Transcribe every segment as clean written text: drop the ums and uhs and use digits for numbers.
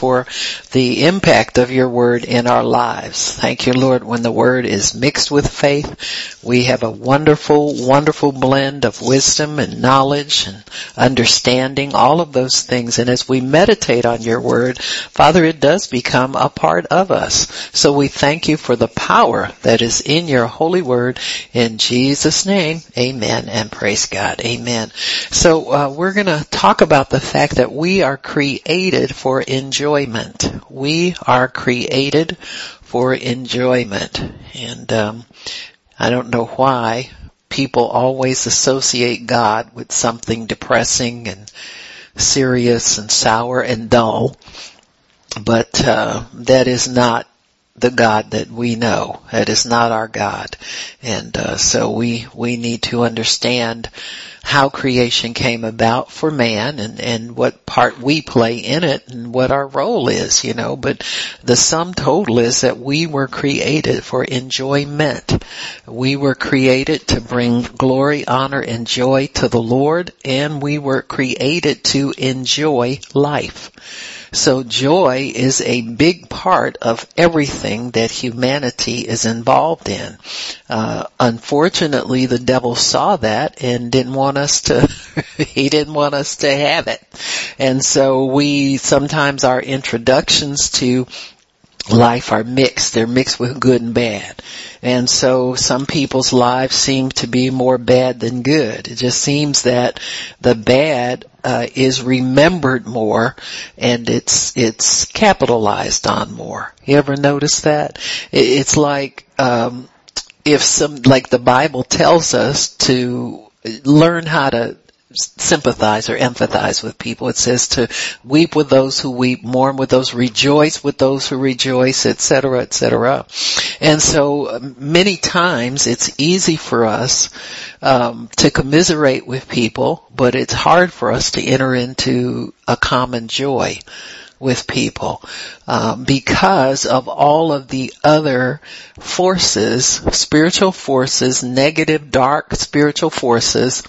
for the impact of your word in our lives. Thank you, Lord, when the word is mixed with faith, we have a wonderful, wonderful blend of wisdom and knowledge and understanding, all of those things. And as we meditate on your word, Father, it does become a part of us. So we thank you for the power that is in your holy word. In Jesus' name, amen and praise God. Amen. So we're going to talk about the fact that we are created for enjoyment. We are created for enjoyment. And I don't know why people always associate God with something depressing and serious and sour and dull, but that is not the God that we know. That is not our God. And so we need to understand how creation came about for man and what part we play in it and what our role is, you know. But the sum total is that we were created for enjoyment. We were created to bring glory, honor, and joy to the Lord, and we were created to enjoy life. So joy is a big part of everything that humanity is involved in. Unfortunately, the devil saw that and didn't want us to, he didn't want us to have it. And so we, sometimes our introductions to life are mixed. They're mixed with good and bad. And so some people's lives seem to be more bad than good. It just seems that the bad is remembered more and it's capitalized on more. You ever notice that? It's like, like the Bible tells us to learn how to sympathize or empathize with people. It says to weep with those who weep, mourn with those, rejoice with those who rejoice, etc., etc. And so many times it's easy for us to commiserate with people, but it's hard for us to enter into a common joy with people because of all of the other forces, spiritual forces, negative, dark spiritual forces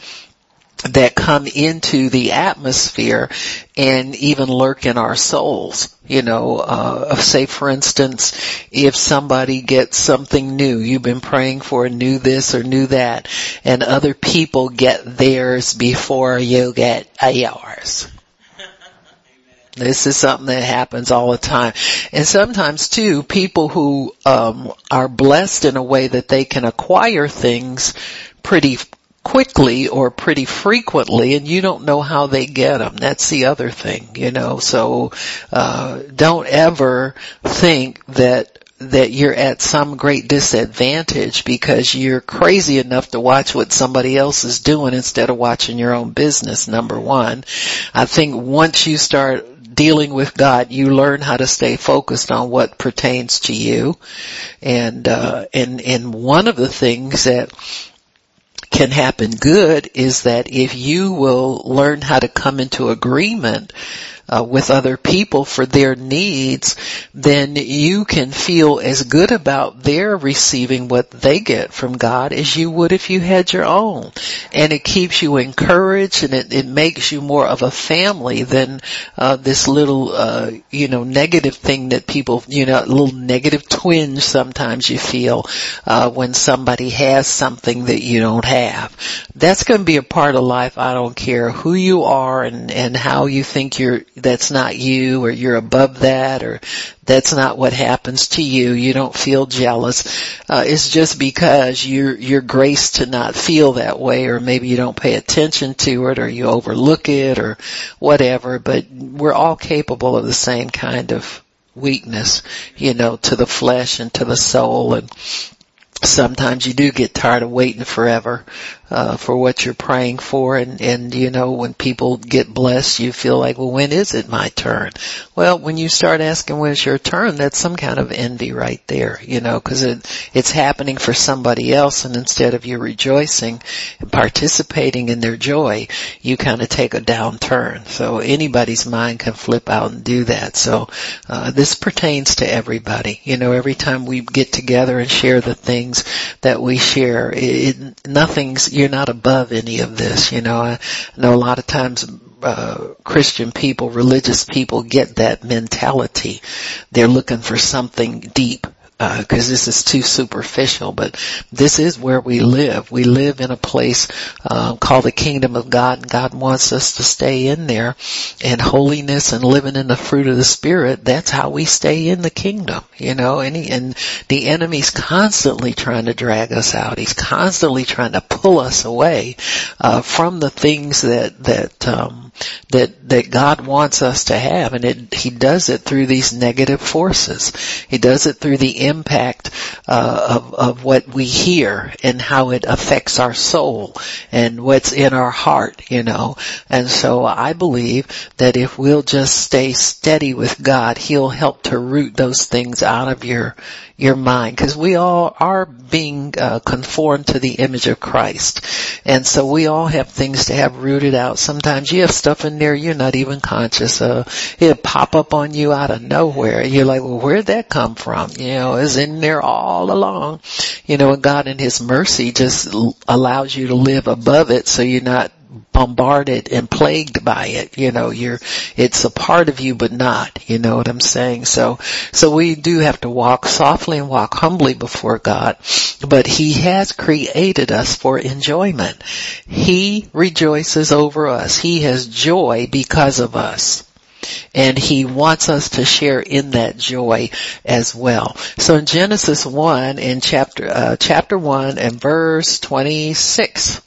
that come into the atmosphere and even lurk in our souls. You know, say for instance, if somebody gets something new, you've been praying for a new this or new that, and other people get theirs before you get yours. This is something that happens all the time. And sometimes too, people who are blessed in a way that they can acquire things pretty quickly or pretty frequently, and you don't know how they get them. That's the other thing, you know. So don't ever think that you're at some great disadvantage because you're crazy enough to watch what somebody else is doing instead of watching your own business, number one. I think once you start dealing with God, you learn how to stay focused on what pertains to you. And one of the things that can happen good is that if you will learn how to come into agreement with other people for their needs, then you can feel as good about their receiving what they get from God as you would if you had your own. And it keeps you encouraged, and it makes you more of a family than this little negative thing that people, a little negative twinge sometimes you feel when somebody has something that you don't have. That's going to be a part of life. I don't care who you are and how you think you're, that's not you, or you're above that, or that's not what happens to you. You don't feel jealous. It's just because you're graced to not feel that way, or maybe you don't pay attention to it, or you overlook it, or whatever. But we're all capable of the same kind of weakness, to the flesh and to the soul. And sometimes you do get tired of waiting forever for what you're praying for, and when people get blessed, you feel like, well, when is it my turn? Well, when you start asking when it's your turn, that's some kind of envy right there, because it's happening for somebody else, and instead of you rejoicing and participating in their joy, you kind of take a downturn. So anybody's mind can flip out and do that. So this pertains to everybody. Every time we get together and share the things that we share, you're not above any of this. I know a lot of times Christian people, religious people get that mentality. They're looking for something deep, because this is too superficial, but this is where we live. We live in a place called the Kingdom of God, and God wants us to stay in there. And holiness and living in the fruit of the Spirit, that's how we stay in the Kingdom, you know. And the enemy's constantly trying to drag us out. He's constantly trying to pull us away from the things that God wants us to have. And he does it through these negative forces. He does it through the impact of what we hear and how it affects our soul and what's in our heart, you know. And so I believe that if we'll just stay steady with God, he'll help to root those things out of your mind, because we all are being conformed to the image of Christ. And so we all have things to have rooted out. Sometimes you have stuff in there you're not even conscious of. It'll pop up on you out of nowhere. You're like, well, where'd that come from? You know, it's in there all along. You know, and God in his mercy just allows you to live above it so you're not bombarded and plagued by it. You know, it's a part of you, but not, you know what I'm saying? So we do have to walk softly and walk humbly before God, but he has created us for enjoyment. He rejoices over us. He has joy because of us. And he wants us to share in that joy as well. So in Genesis 1, in chapter 1 and verse 26,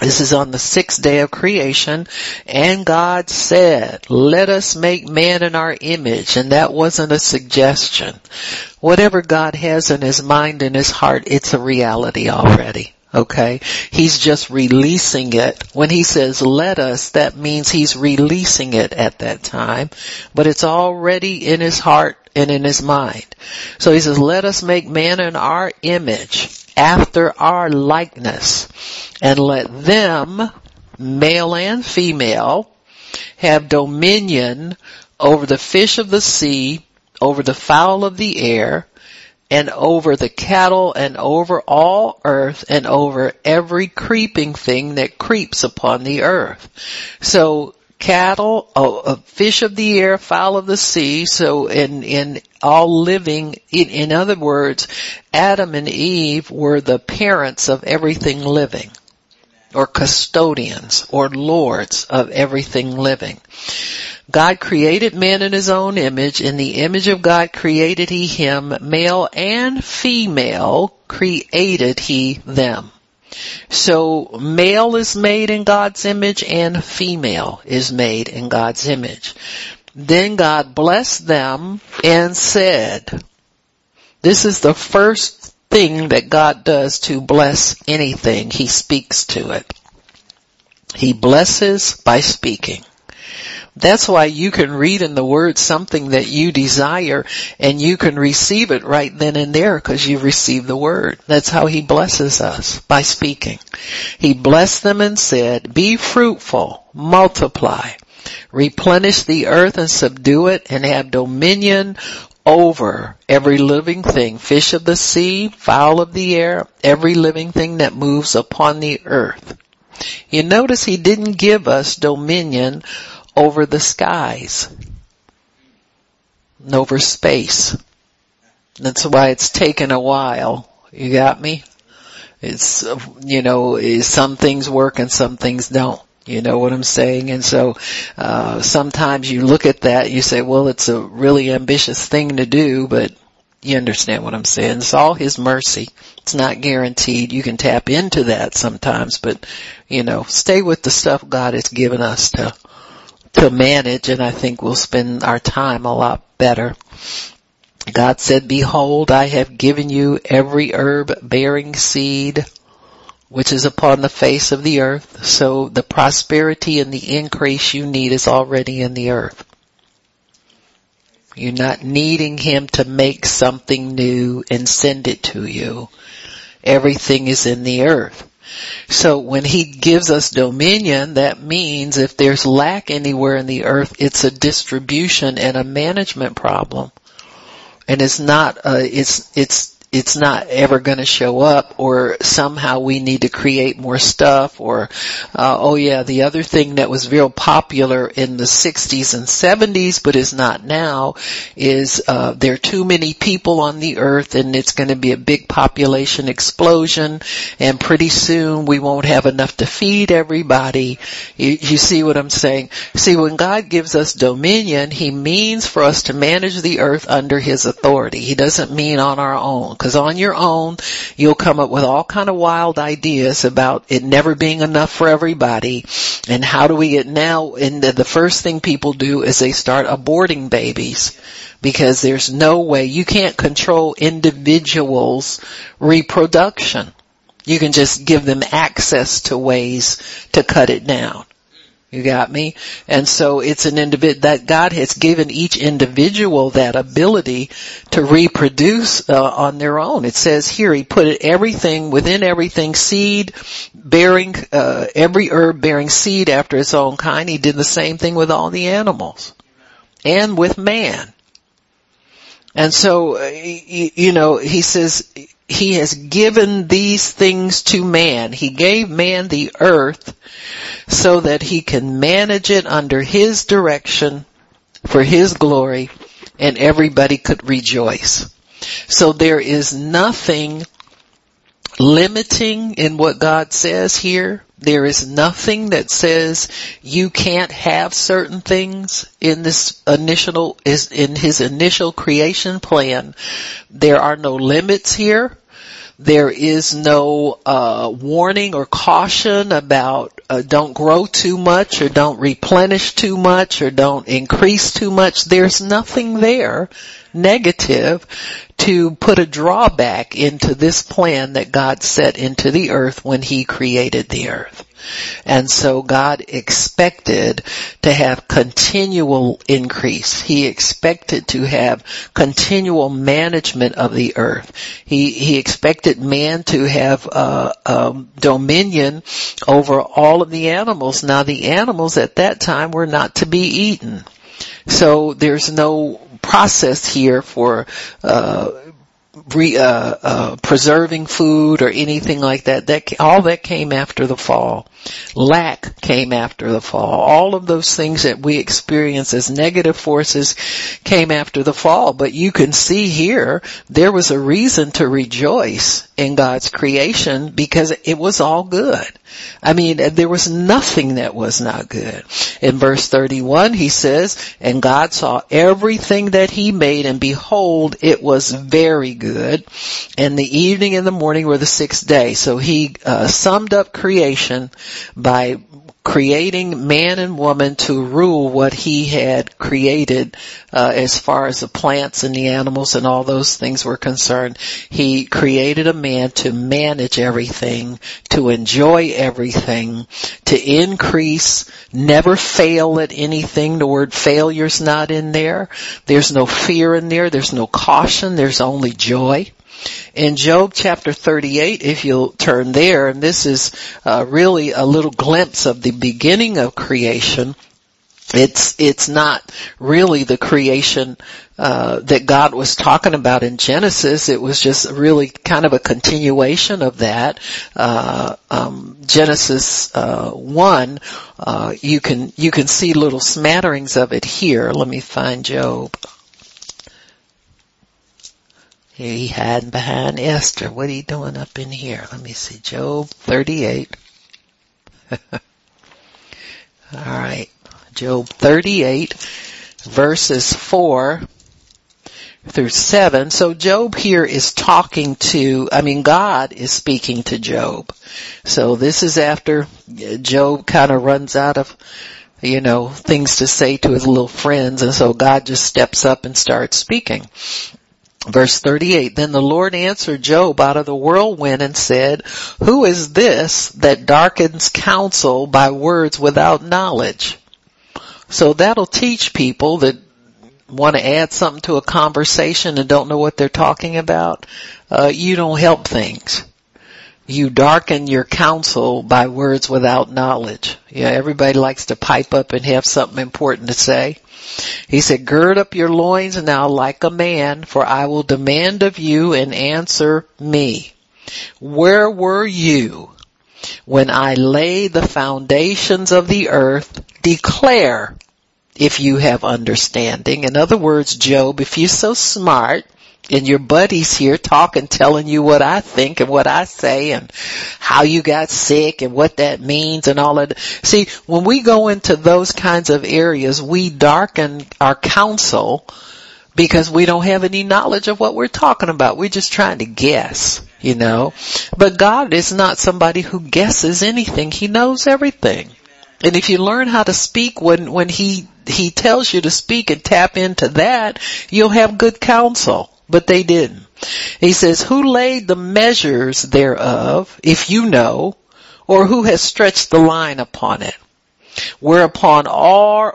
this is on the sixth day of creation, and God said, let us make man in our image. And that wasn't a suggestion. Whatever God has in his mind and his heart, it's a reality already. Okay, he's just releasing it. When he says let us, that means he's releasing it at that time, but it's already in his heart and in his mind. So he says, let us make man in our image, after our likeness, and let them, male and female, have dominion over the fish of the sea, over the fowl of the air, and over the cattle, and over all earth, and over every creeping thing that creeps upon the earth. So cattle, fish of the air, fowl of the sea, so in all living, in other words, Adam and Eve were the parents of everything living, or custodians, or lords of everything living. God created man in his own image. In the image of God created he him. Male and female created he them. So male is made in God's image and female is made in God's image. Then God blessed them and said, this is the first thing that God does to bless anything. He speaks to it. He blesses by speaking. That's why you can read in the Word something that you desire and you can receive it right then and there because you receive the Word. That's how he blesses us, by speaking. He blessed them and said, be fruitful, multiply, replenish the earth and subdue it, and have dominion over every living thing, fish of the sea, fowl of the air, every living thing that moves upon the earth. You notice he didn't give us dominion over the skies and over space. That's why it's taken a while. You got me? It's, you know, some things work and some things don't. You know what I'm saying? And so sometimes you look at that and you say, well, it's a really ambitious thing to do, but you understand what I'm saying. It's all his mercy. It's not guaranteed. You can tap into that sometimes, but, you know, stay with the stuff God has given us to manage, and I think we'll spend our time a lot better. God said, behold, I have given you every herb bearing seed which is upon the face of the earth. So the prosperity and the increase you need is already in the earth. You're not needing him to make something new and send it to you. Everything is in the earth. So when he gives us dominion, that means if there's lack anywhere in the earth, it's a distribution and a management problem. And it's not, it's it's not ever going to show up, or somehow we need to create more stuff, or the other thing that was real popular in the 60s and 70s but is not now is there are too many people on the earth and it's going to be a big population explosion and pretty soon we won't have enough to feed everybody. You see what I'm saying? See, when God gives us dominion, he means for us to manage the earth under his authority. He doesn't mean on our own, because on your own you'll come up with all kind of wild ideas about it never being enough for everybody, and how do we get now, and the first thing people do is they start aborting babies, because there's no way, you can't control individuals' reproduction. You can just give them access to ways to cut it down. You got me? And so it's an individual that God has given each individual that ability to reproduce on their own. It says here, he put everything within everything, seed bearing, every herb bearing seed after its own kind. He did the same thing with all the animals and with man. And so, he says he has given these things to man. He gave man the earth so that he can manage it under his direction for his glory, and everybody could rejoice. So there is nothing limiting in what God says here. There is nothing that says you can't have certain things in this his initial creation plan. There are no limits here. There is no warning or caution about don't grow too much, or don't replenish too much, or don't increase too much. There's nothing there negative to put a drawback into this plan that God set into the earth when he created the earth. And so God expected to have continual increase. He expected to have continual management of the earth. He expected man to have dominion over all of the animals. Now, the animals at that time were not to be eaten. So there's no process here for preserving food or anything like that. All that came after the fall. Lack came after the fall. All of those things that we experience as negative forces came after the fall. But you can see here, there was a reason to rejoice in God's creation, because it was all good. I mean, there was nothing that was not good. In verse 31, he says, and God saw everything that he made, and behold, it was very good. And the evening and the morning were the sixth day. So he summed up creation by creating man and woman to rule what he had created as far as the plants and the animals and all those things were concerned. He created a man to manage everything, to enjoy everything, to increase, never fail at anything. The word failure's not in there. There's no fear in there. There's no caution. There's only joy. In Job chapter 38, if you'll turn there, and this is really a little glimpse of the beginning of creation. It's not really the creation that God was talking about in Genesis. It was just really kind of a continuation of that. Genesis 1, you can see little smatterings of it here. Let me find Job. Here he hiding behind Esther. What are you doing up in here? Let me see. Job 38. All right. Job 38, verses 4 through 7. So Job here is talking to, God is speaking to Job. So this is after Job kind of runs out of, things to say to his little friends. And so God just steps up and starts speaking. Verse 38, then the Lord answered Job out of the whirlwind and said, who is this that darkens counsel by words without knowledge? So that'll teach people that want to add something to a conversation and don't know what they're talking about. You don't help things. You darken your counsel by words without knowledge. Yeah, everybody likes to pipe up and have something important to say. He said, gird up your loins now like a man, for I will demand of you and answer me. Where were you when I laid the foundations of the earth? Declare if you have understanding. In other words, Job, if you're so smart and your buddy's here talking, telling you what I think and what I say and how you got sick and what that means and all that. See, when we go into those kinds of areas, we darken our counsel because we don't have any knowledge of what we're talking about. We're just trying to guess, you know. But God is not somebody who guesses anything. He knows everything. And if you learn how to speak when he tells you to speak and tap into that, you'll have good counsel. But they didn't. He says, who laid the measures thereof, if you know, or who has stretched the line upon it? Whereupon are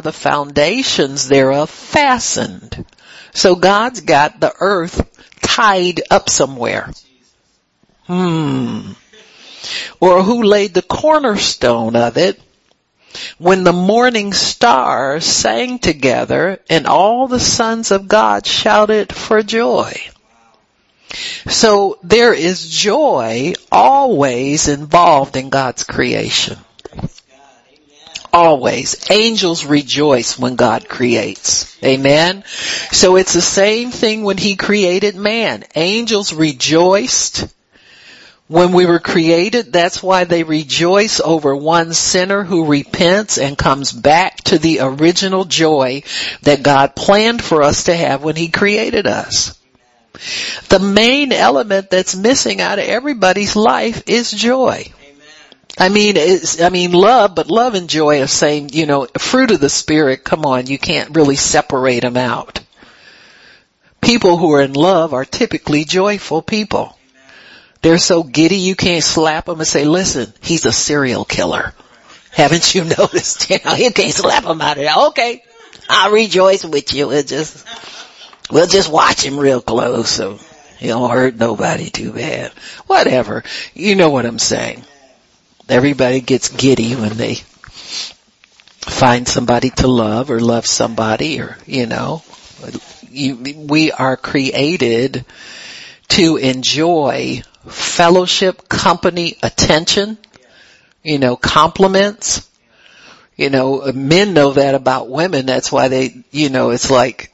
the foundations thereof fastened? So God's got the earth tied up somewhere. Or who laid the cornerstone of it? When the morning stars sang together and all the sons of God shouted for joy. So there is joy always involved in God's creation. Always. Angels rejoice when God creates. Amen. So it's the same thing when he created man. Angels rejoiced when we were created. That's why they rejoice over one sinner who repents and comes back to the original joy that God planned for us to have when he created us. The main element that's missing out of everybody's life is joy. I mean love, but love and joy are same, you know, fruit of the Spirit. Come on, you can't really separate them out. People who are in love are typically joyful people. They're so giddy you can't slap them and say, listen, he's a serial killer. Haven't you noticed? You can't slap him out of there. Okay, I'll rejoice with you. We'll just watch him real close so he don't hurt nobody too bad. Whatever. You know what I'm saying. Everybody gets giddy when they find somebody to love or love somebody, or, you know, we are created to enjoy fellowship, company, attention, you know, compliments. You know, men know that about women. That's why they, you know, it's like,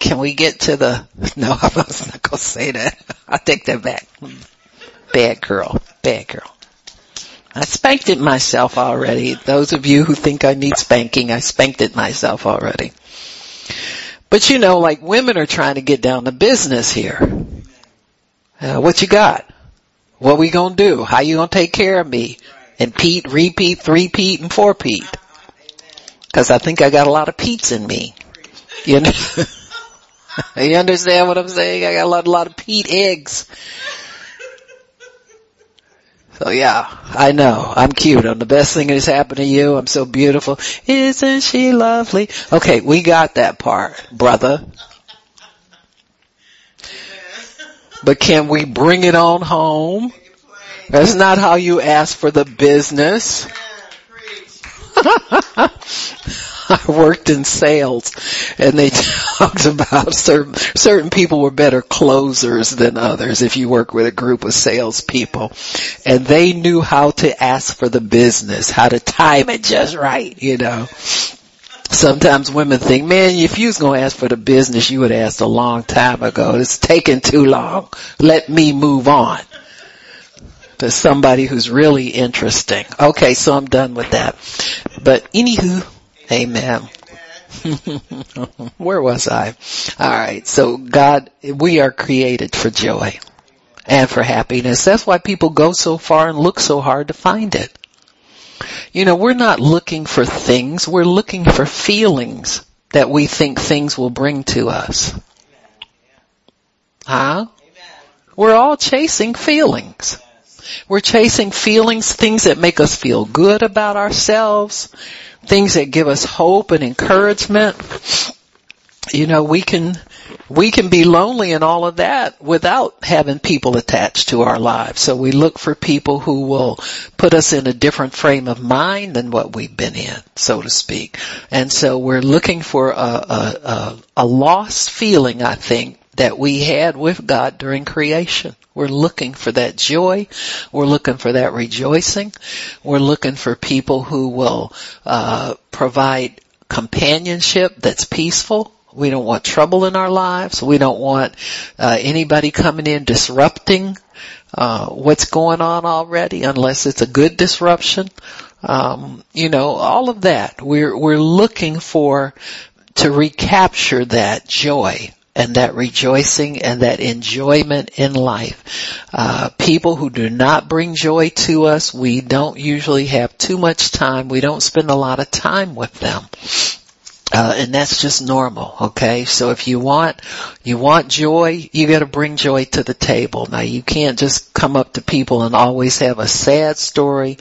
can we get to the, no, I was not going to say that. I'll take that back. Bad girl. I spanked it myself already. Those of you who think I need spanking, I spanked it myself already. But you know, like, women are trying to get down to business here. What you got? What we gonna do? How you gonna take care of me? And Pete, repeat, three-peat, and four-peat. Cause I think I got a lot of Pete's in me. You know? You understand what I'm saying? I got a lot of Pete eggs. So yeah, I know. I'm cute. I'm the best thing that's happened to you. I'm so beautiful. Isn't she lovely? Okay, we got that part, brother. But can we bring it on home? That's not how you ask for the business. I worked in sales, and they talked about certain people were better closers than others if you work with a group of salespeople. And they knew how to ask for the business, how to time it just right, you know. Sometimes women think, man, if you was going to ask for the business, you would have asked a long time ago. It's taking too long. Let me move on to somebody who's really interesting. Okay, so I'm done with that. But anywho, amen. Where was I? All right, so God, we are created for joy and for happiness. That's why people go so far and look so hard to find it. You know, we're not looking for things. We're looking for feelings that we think things will bring to us. Huh? We're all chasing feelings. We're chasing feelings, things that make us feel good about ourselves, things that give us hope and encouragement. You know, we can we can be lonely and all of that without having people attached to our lives. So we look for people who will put us in a different frame of mind than what we've been in, so to speak. And so we're looking for a lost feeling, I think, that we had with God during creation. We're looking for that joy. We're looking for that rejoicing. We're looking for people who will provide companionship that's peaceful. We don't want trouble in our lives. We don't want anybody coming in disrupting what's going on already, unless it's a good disruption. All of that. We're looking for to recapture that joy and that rejoicing and that enjoyment in life. People who do not bring joy to us, we don't usually have too much time. We don't spend a lot of time with them. And that's just normal, okay? So if you want joy, you gotta bring joy to the table. Now you can't just come up to people and always have a sad story,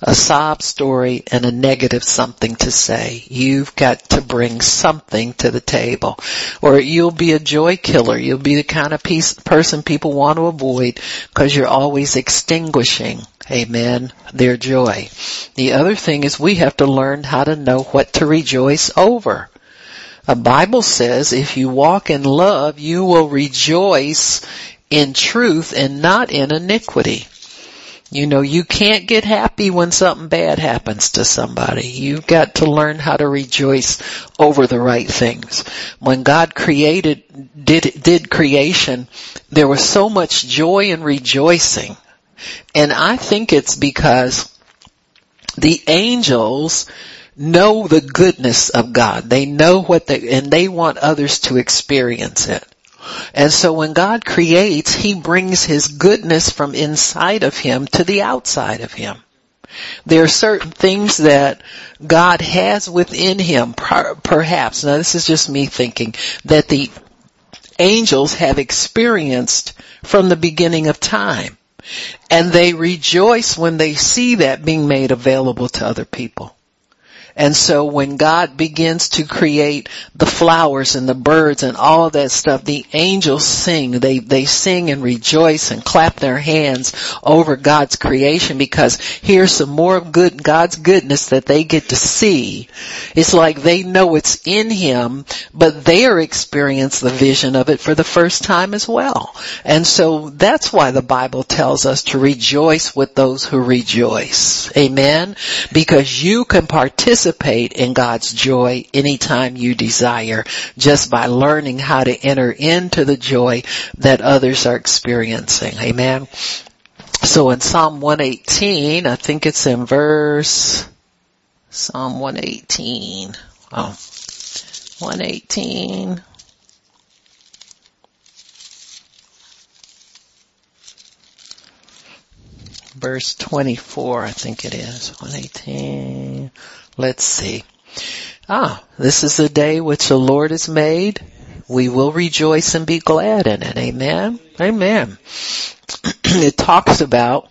a sob story, and a negative something to say. You've got to bring something to the table. Or you'll be a joy killer. You'll be the kind of person people want to avoid because you're always extinguishing, amen, their joy. The other thing is we have to learn how to know what to rejoice over. The Bible says if you walk in love, you will rejoice in truth and not in iniquity. You know, you can't get happy when something bad happens to somebody. You've got to learn how to rejoice over the right things. When God did creation, there was so much joy and rejoicing. And I think it's because the angels know the goodness of God. They know and they want others to experience it. And so when God creates, He brings His goodness from inside of Him to the outside of Him. There are certain things that God has within Him, perhaps, now this is just me thinking, that the angels have experienced from the beginning of time. And they rejoice when they see that being made available to other people. And so when God begins to create the flowers and the birds and all that stuff, the angels sing. They sing and rejoice and clap their hands over God's creation because here's some more God's goodness that they get to see. It's like they know it's in Him, but they're experiencing the vision of it for the first time as well. And so that's why the Bible tells us to rejoice with those who rejoice. Amen? Because you can participate in God's joy anytime you desire, just by learning how to enter into the joy that others are experiencing. Amen. So in Psalm 118, I think it's in verse, Psalm 118. 118. Verse 24, I think it is. 118. Let's see. This is the day which the Lord has made. We will rejoice and be glad in it. Amen. Amen. It talks about,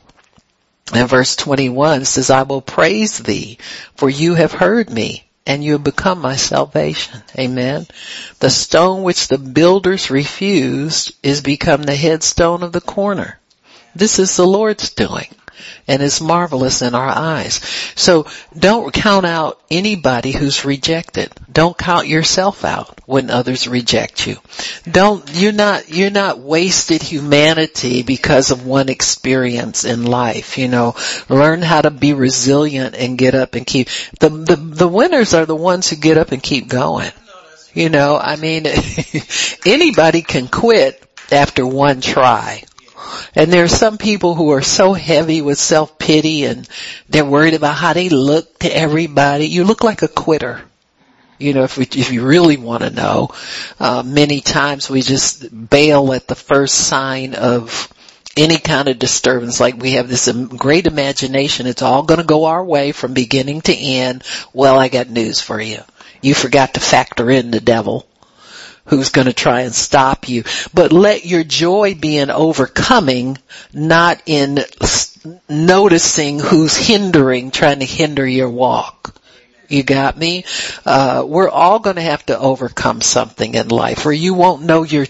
in verse 21, it says, I will praise thee, for you have heard me, and you have become my salvation. Amen. The stone which the builders refused is become the headstone of the corner. This is the Lord's doing. And it's marvelous in our eyes. So don't count out anybody who's rejected. Don't count yourself out when others reject you. You're not wasted humanity because of one experience in life, you know. Learn how to be resilient and get up and keep. The winners are the ones who get up and keep going. You know, I mean, anybody can quit after one try. And there are some people who are so heavy with self-pity and they're worried about how they look to everybody. You look like a quitter. You know, if you really want to know, many times we just bail at the first sign of any kind of disturbance. Like we have this great imagination. It's all going to go our way from beginning to end. Well, I got news for you. You forgot to factor in the devil, who's going to try and stop you. But let your joy be in overcoming, not in noticing who's trying to hinder your walk. You got me? We're all going to have to overcome something in life, or you won't know your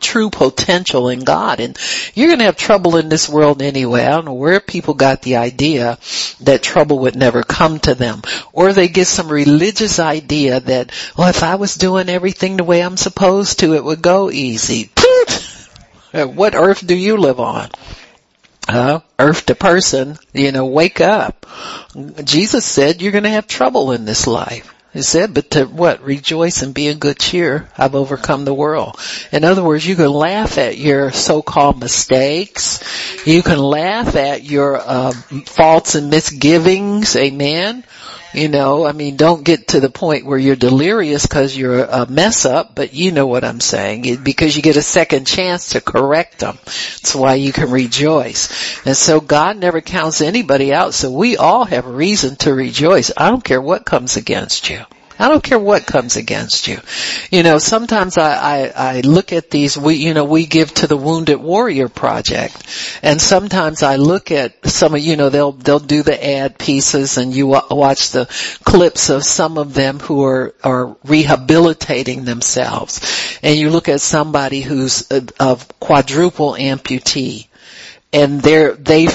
true potential in God, and you're going to have trouble in this world anyway. I don't know where people got the idea that trouble would never come to them, or they get some religious idea that, well, if I was doing everything the way I'm supposed to, it would go easy. What earth do you live on? Earth to person, wake up. Jesus said you're going to have trouble in this life. He said, but to what? Rejoice and be in good cheer. I've overcome the world. In other words, you can laugh at your so-called mistakes. You can laugh at your faults and misgivings. Amen. Don't get to the point where you're delirious because you're a mess up, but you know what I'm saying, because you get a second chance to correct them. That's why you can rejoice. And so God never counts anybody out, so we all have reason to rejoice. I don't care what comes against you. I don't care what comes against you. Sometimes I look at these, we give to the Wounded Warrior Project. And sometimes I look at some of, they'll do the ad pieces, and you watch the clips of some of them who are rehabilitating themselves. And you look at somebody who's a quadruple amputee. And they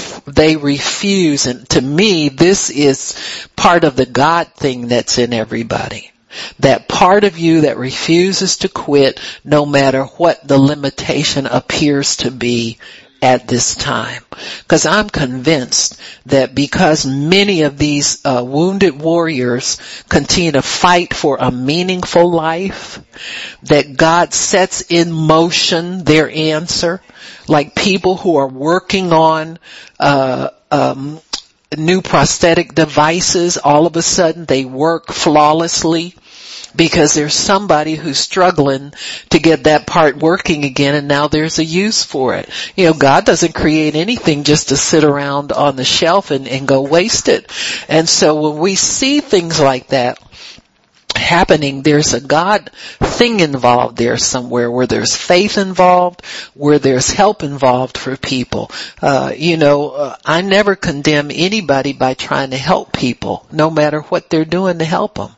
refuse, and to me, this is part of the God thing that's in everybody. That part of you that refuses to quit no matter what the limitation appears to be at this time. Because I'm convinced that because many of these wounded warriors continue to fight for a meaningful life, that God sets in motion their answer. Like people who are working on new prosthetic devices, all of a sudden they work flawlessly because there's somebody who's struggling to get that part working again, and now there's a use for it. God doesn't create anything just to sit around on the shelf and go waste it. And so when we see things like that happening, there's a God thing involved there somewhere, where there's faith involved, where there's help involved for people. I never condemn anybody by trying to help people, no matter what they're doing to help them.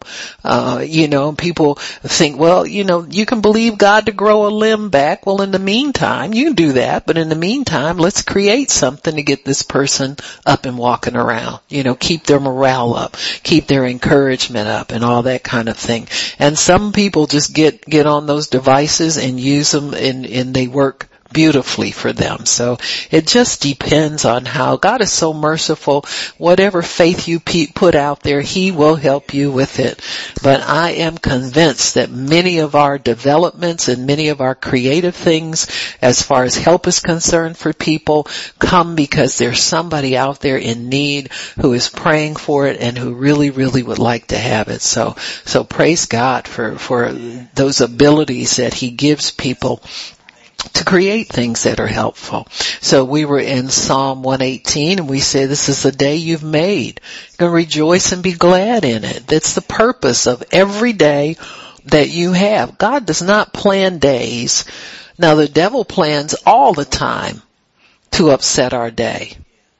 People think, well, you can believe God to grow a limb back. Well, in the meantime, you can do that, but in the meantime, let's create something to get this person up and walking around, keep their morale up, keep their encouragement up, and all that kind of thing. And some people just get on those devices and use them, and they work beautifully for them. So it just depends on how God is so merciful. Whatever faith you put out there, He will help you with it. But I am convinced that many of our developments and many of our creative things, as far as help is concerned for people, come because there's somebody out there in need who is praying for it and who really, really would like to have it. So praise God for those abilities that He gives people to create things that are helpful. So we were in Psalm 118, and we say, this is the day you've made. You're going to rejoice and be glad in it. That's the purpose of every day that you have. God does not plan days. Now, the devil plans all the time to upset our day.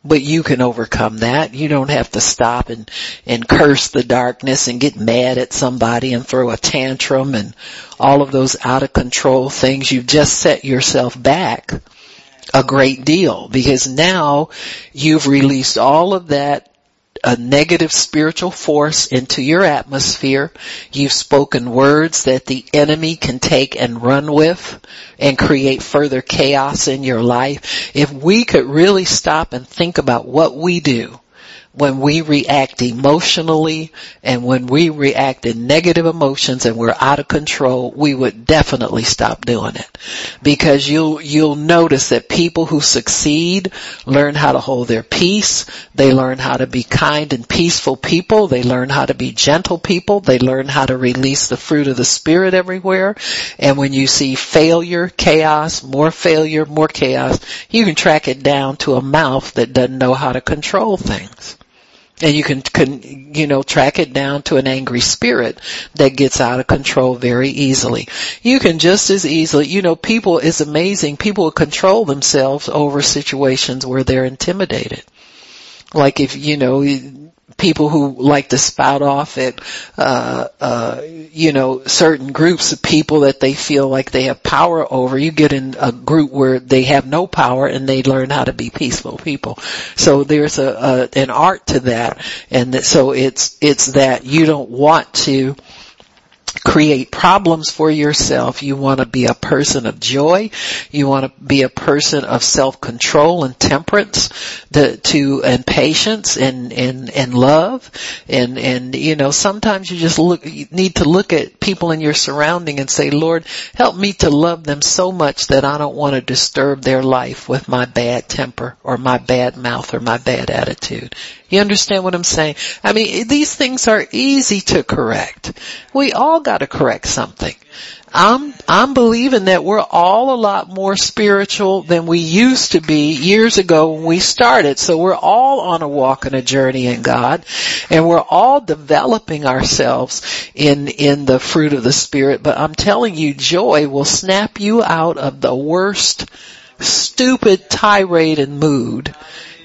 But you can overcome that. You don't have to stop and curse the darkness and get mad at somebody and throw a tantrum and all of those out of control things. You've just set yourself back a great deal, because now you've released all of that a negative spiritual force into your atmosphere. You've spoken words that the enemy can take and run with and create further chaos in your life. If we could really stop and think about what we do when we react emotionally and when we react in negative emotions and we're out of control, we would definitely stop doing it. Because you'll notice that people who succeed learn how to hold their peace. They learn how to be kind and peaceful people. They learn how to be gentle people. They learn how to release the fruit of the Spirit everywhere. And when you see failure, more chaos, you can track it down to a mouth that doesn't know how to control things. And you can track it down to an angry spirit that gets out of control very easily. You can just as easily, people, it's amazing, people will control themselves over situations where they're intimidated. Like if, people who like to spout off at, certain groups of people that they feel like they have power over. You get in a group where they have no power and they learn how to be peaceful people. So there's an art to that. And so it's that you don't want to create problems for yourself. You want to be a person of joy. You want to be a person of self-control and temperance and patience and love. Sometimes you need to look at people in your surrounding and say, Lord, help me to love them so much that I don't want to disturb their life with my bad temper or my bad mouth or my bad attitude. You understand what I'm saying? I mean, these things are easy to correct. We all got to correct something. I'm believing that we're all a lot more spiritual than we used to be years ago when we started. So we're all on a walk and a journey in God, and we're all developing ourselves in the fruit of the Spirit. But I'm telling you, joy will snap you out of the worst, stupid tirade and mood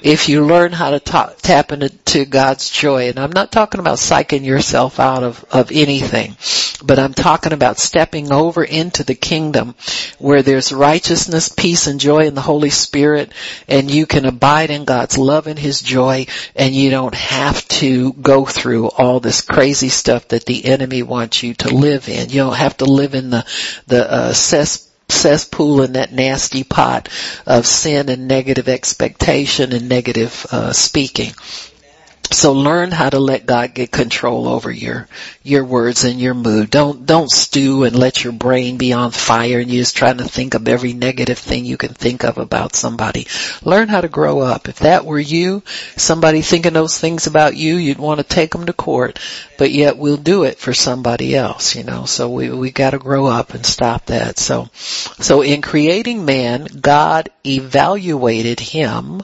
if you learn how to tap into God's joy. And I'm not talking about psyching yourself out of anything, but I'm talking about stepping over into the kingdom where there's righteousness, peace, and joy in the Holy Spirit, and you can abide in God's love and His joy, and you don't have to go through all this crazy stuff that the enemy wants you to live in. You don't have to live in the cesspool in that nasty pot of sin and negative expectation and negative speaking. So learn how to let God get control over your words and your mood. Don't stew and let your brain be on fire and you're just trying to think of every negative thing you can think of about somebody. Learn how to grow up. If that were you, somebody thinking those things about you, you'd want to take them to court, but yet we'll do it for somebody else, So we got to grow up and stop that. So in creating man, God evaluated him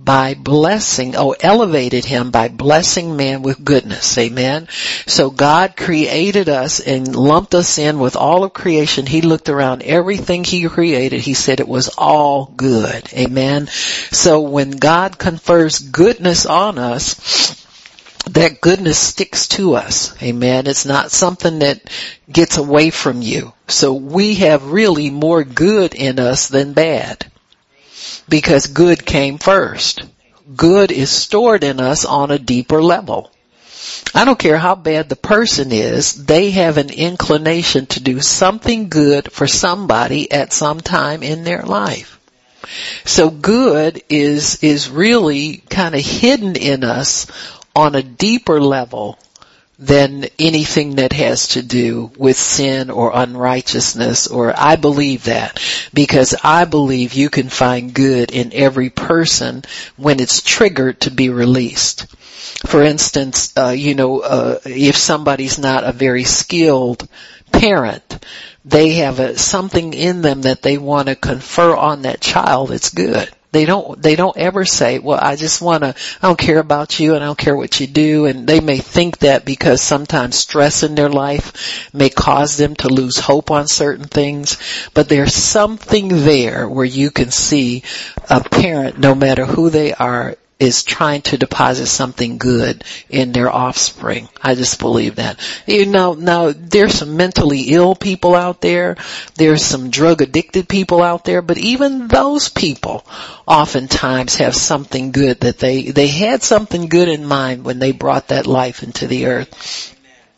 by blessing, elevated him by blessing man with goodness. Amen. So God created us and lumped us in with all of creation. He looked around everything He created. He said it was all good. Amen. So when God confers goodness on us, that goodness sticks to us. Amen. It's not something that gets away from you. So we have really more good in us than bad, because good came first. Good is stored in us on a deeper level. I don't care how bad the person is, they have an inclination to do something good for somebody at some time in their life. So good is really kind of hidden in us on a deeper level than anything that has to do with sin or unrighteousness, or I believe that, because I believe you can find good in every person when it's triggered to be released. For instance, if somebody's not a very skilled parent, they have something in them that they want to confer on that child that's good. They don't ever say, well, I don't care about you and I don't care what you do. And they may think that because sometimes stress in their life may cause them to lose hope on certain things. But there's something there where you can see a parent, no matter who they are, is trying to deposit something good in their offspring. I just believe that. Now there's some mentally ill people out there. There's some drug addicted people out there, but even those people oftentimes have something good that they had something good in mind when they brought that life into the earth.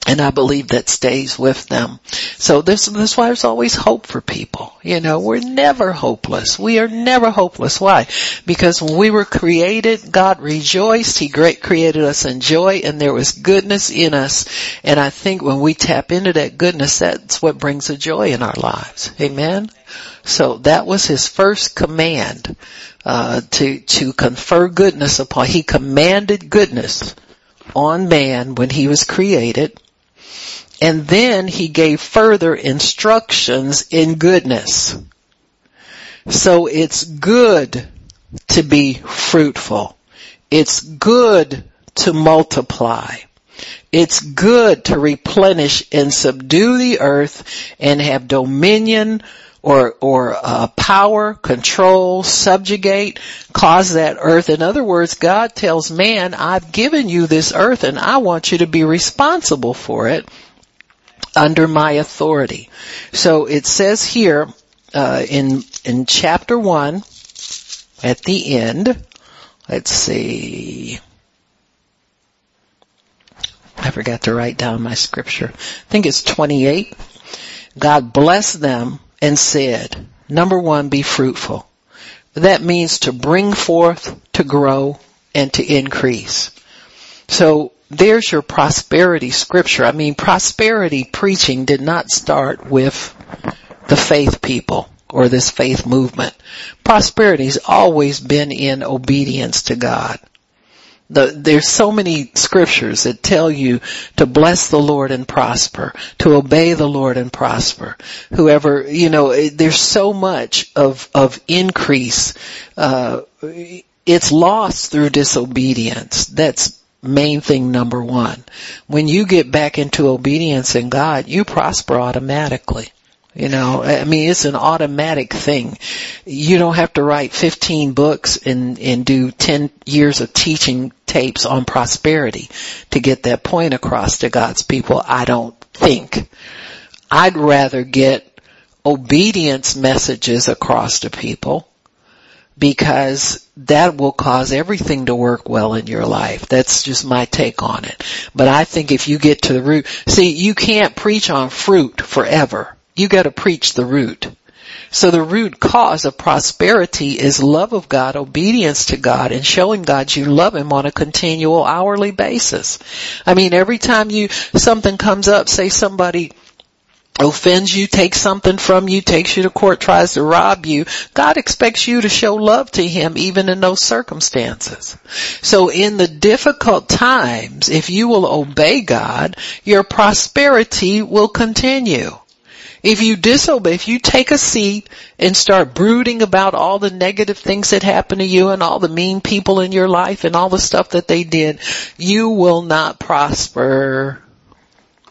And I believe that stays with them. So that's why there's always hope for people. We're never hopeless. We are never hopeless. Why? Because when we were created, God rejoiced. He created us in joy, and there was goodness in us. And I think when we tap into that goodness, that's what brings a joy in our lives. Amen? So that was His first command, to confer goodness upon. He commanded goodness on man when he was created. And then He gave further instructions in goodness. So it's good to be fruitful. It's good to multiply. It's good to replenish and subdue the earth and have dominion or power, control, subjugate, cause that earth. In other words, God tells man, I've given you this earth and I want you to be responsible for it under my authority. So it says here, in chapter 1 at the end, let's see. I forgot to write down my scripture. I think it's 28. God blessed them and said, number one, be fruitful. That means to bring forth, to grow, and to increase. So there's your prosperity scripture. I mean, prosperity preaching did not start with the faith people or this faith movement. Prosperity's always been in obedience to God. There's so many scriptures that tell you to bless the Lord and prosper, to obey the Lord and prosper. Whoever, you know, there's so much of increase. It's lost through disobedience. That's main thing number one. When you get back into obedience in God, you prosper automatically. You know, I mean, it's an automatic thing. You don't have to write 15 books and do 10 years of teaching tapes on prosperity to get that point across to God's people, I don't think. I'd rather get obedience messages across to people, because that will cause everything to work well in your life. That's just my take on it. But I think if you get to the root, see, you can't preach on fruit forever. You got to preach the root. So the root cause of prosperity is love of God, obedience to God, and showing God you love Him on a continual hourly basis. I mean, every time something comes up, say somebody offends you, takes something from you, takes you to court, tries to rob you, God expects you to show love to Him even in those circumstances. So in the difficult times, if you will obey God, your prosperity will continue. If you disobey, if you take a seat and start brooding about all the negative things that happen to you and all the mean people in your life and all the stuff that they did, you will not prosper.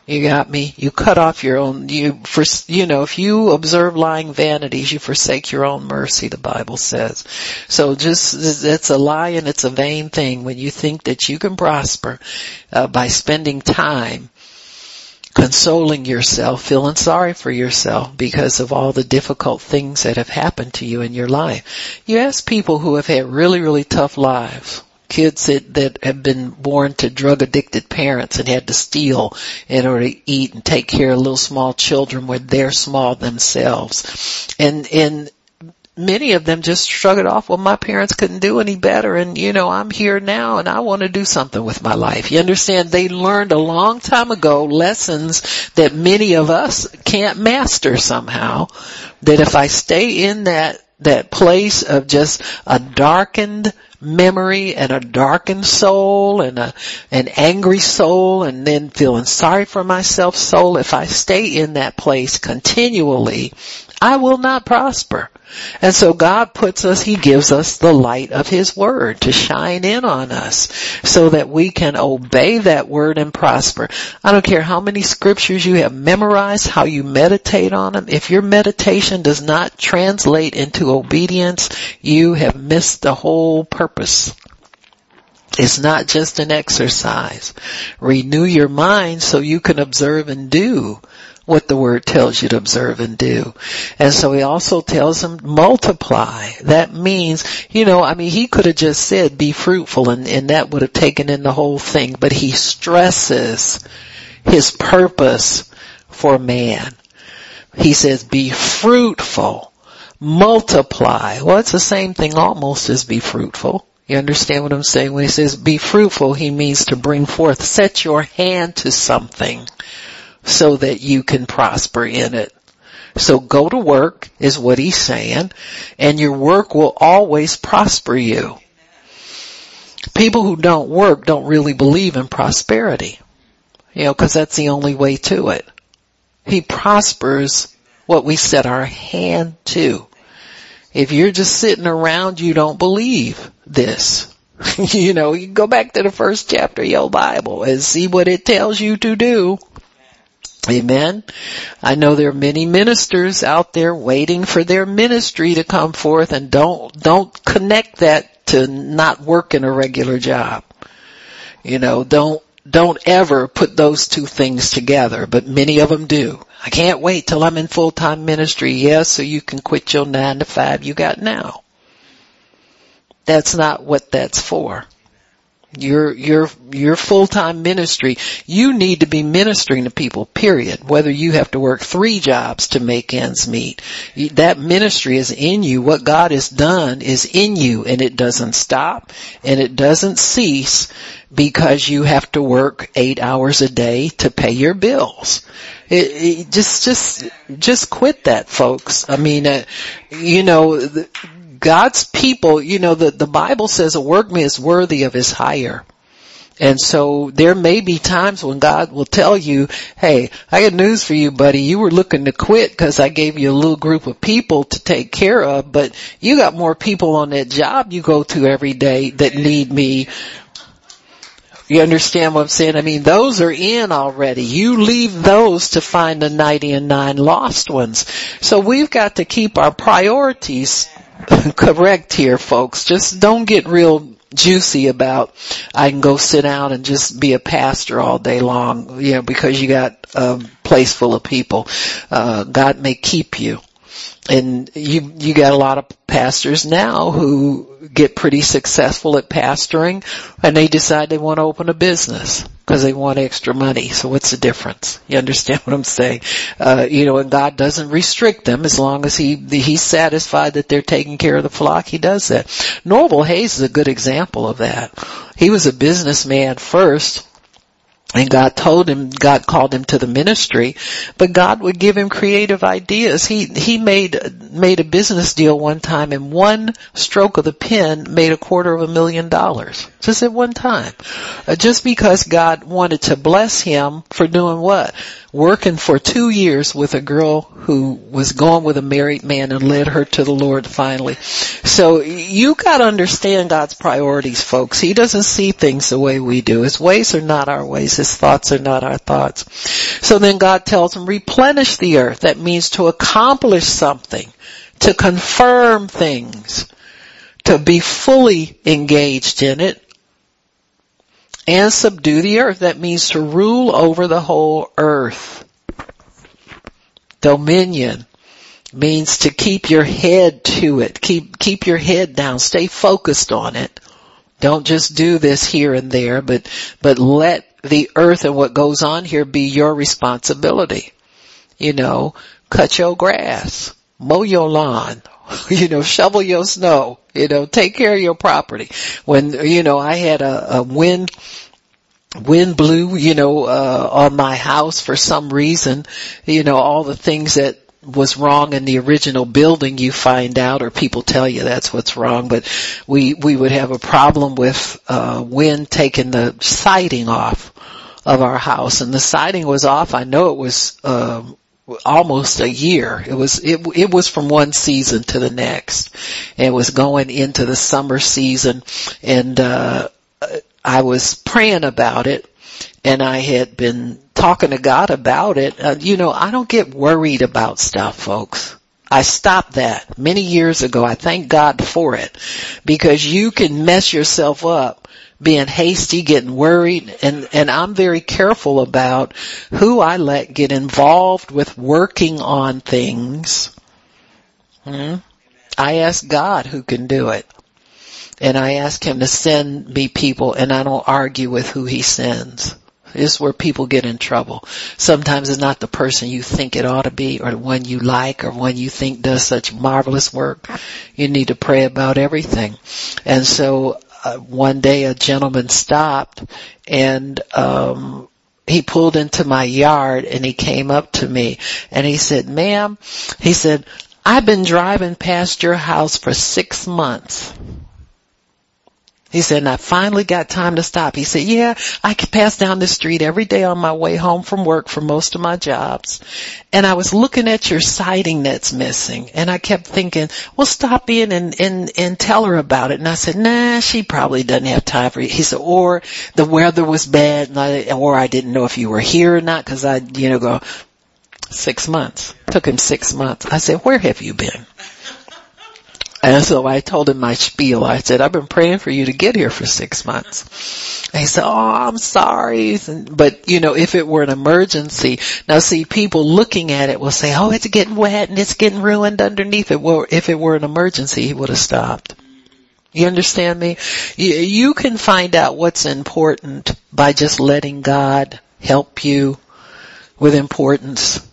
You got me? You cut off your own, if you observe lying vanities, you forsake your own mercy, the Bible says. So it's a lie and it's a vain thing when you think that you can prosper by spending time consoling yourself, feeling sorry for yourself because of all the difficult things that have happened to you in your life. You ask people who have had really, really tough lives, kids that have been born to drug-addicted parents and had to steal in order to eat and take care of little small children when they're small themselves. And many of them just shrug it off. Well, my parents couldn't do any better, and I'm here now and I want to do something with my life. You understand? They learned a long time ago lessons that many of us can't master somehow, that if I stay in that place of just a darkened memory and a darkened soul and an angry soul and then feeling sorry for myself soul, if I stay in that place continually, I will not prosper. And so God He gives us the light of His Word to shine in on us so that we can obey that Word and prosper. I don't care how many scriptures you have memorized, how you meditate on them. If your meditation does not translate into obedience, you have missed the whole purpose. It's not just an exercise. Renew your mind so you can observe and do what the Word tells you to observe and do. And so He also tells them, multiply. That means, He could have just said, be fruitful, and that would have taken in the whole thing. But He stresses His purpose for man. He says, be fruitful, multiply. Well, it's the same thing almost as be fruitful. You understand what I'm saying? When He says, be fruitful, He means to bring forth. Set your hand to something so that you can prosper in it. So go to work is what He's saying, and your work will always prosper you. People who don't work don't really believe in prosperity, because that's the only way to it. He prospers what we set our hand to. If you're just sitting around, you don't believe this. You go back to the first chapter of your Bible and see what it tells you to do. Amen. I know there are many ministers out there waiting for their ministry to come forth, and don't connect that to not working a regular job. You know, don't ever put those two things together, but many of them do. I can't wait till I'm in full-time ministry. Yes, so you can quit your 9-to-5 you got now. That's not what that's for. Your full-time ministry, you need to be ministering to people, period. Whether you have to work 3 jobs to make ends meet, that ministry is in you. What God has done is in you, and it doesn't stop and it doesn't cease because you have to work 8 hours a day to pay your bills. Just quit that, folks. I mean, you know, God's people, you know, the Bible says a workman is worthy of his hire. And so there may be times when God will tell you, hey, I got news for you, buddy. You were looking to quit because I gave you a little group of people to take care of, but you got more people on that job you go to every day that need me. You understand what I'm saying? I mean, those are in already. You leave those to find the 99 lost ones. So we've got to keep our priorities correct here, folks. Just don't get real juicy about I can go sit down and just be a pastor all day long, you know, because you got a place full of people. God may keep you. And you got a lot of pastors now who get pretty successful at pastoring, and they decide they want to open a business because they want extra money. So what's the difference? You understand what I'm saying? You know, and God doesn't restrict them as long as he's satisfied that they're taking care of the flock. He does that. Norval Hayes is a good example of that. He was a businessman first. And God called him to the ministry, but God would give him creative ideas. He made a business deal one time, and one stroke of the pen made $250,000 just at one time, just because God wanted to bless him for doing what? Working for 2 years with a girl who was gone with a married man and led her to the Lord finally. So you got to understand God's priorities, folks. He doesn't see things the way we do. His ways are not our ways. His thoughts are not our thoughts. So then God tells him, replenish the earth. That means to accomplish something, to confirm things, to be fully engaged in it. And subdue the earth. That means to rule over the whole earth. Dominion means to keep your head to it. Keep your head down. Stay focused on it. Don't just do this here and there, but let the earth and what goes on here be your responsibility. You know, cut your grass, mow your lawn, you know, shovel your snow. You know, take care of your property. When, you know, I had a wind blew, you know, on my house for some reason, you know, all the things that was wrong in the original building you find out, or people tell you that's what's wrong, but we would have a problem with, wind taking the siding off of our house, and the siding was off. I know it was, almost a year. It was from one season to the next. It was going into the summer season, and I was praying about it, and I had been talking to God about it. You know, I don't get worried about stuff, folks. I stopped that many years ago. I thank God for it, because you can mess yourself up being hasty, getting worried, and I'm very careful about who I let get involved with working on things. I ask God who can do it, and I ask him to send me people, and I don't argue with who he sends. This is where people get in trouble. Sometimes it's not the person you think it ought to be, or the one you like, or one you think does such marvelous work. You need to pray about everything. And so one day a gentleman stopped, and he pulled into my yard, and he came up to me, and he said, ma'am, he said, I've been driving past your house for 6 months. He said, and I finally got time to stop. He said, yeah, I could pass down this street every day on my way home from work for most of my jobs. And I was looking at your siding that's missing. And I kept thinking, well, stop in and tell her about it. And I said, nah, she probably doesn't have time for you. He said, or the weather was bad, or I didn't know if you were here or not, because I, go 6 months. Took him 6 months. I said, where have you been? And so I told him my spiel. I said, I've been praying for you to get here for 6 months. And he said, oh, I'm sorry. But, if it were an emergency. Now, see, people looking at it will say, oh, it's getting wet and it's getting ruined underneath it. Well, if it were an emergency, he would have stopped. You understand me? You can find out what's important by just letting God help you with importance.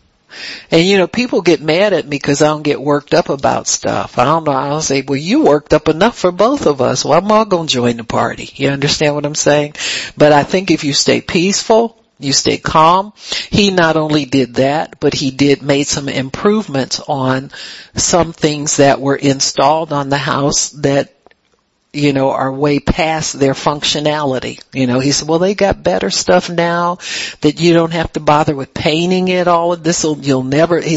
And people get mad at me because I don't get worked up about stuff. I don't say, well, you worked up enough for both of us. Well, I'm all going to join the party. You understand what I'm saying? But I think if you stay peaceful, you stay calm. He not only did that, but he made some improvements on some things that were installed on the house that are way past their functionality. He said, well, they got better stuff now that you don't have to bother with painting it all. He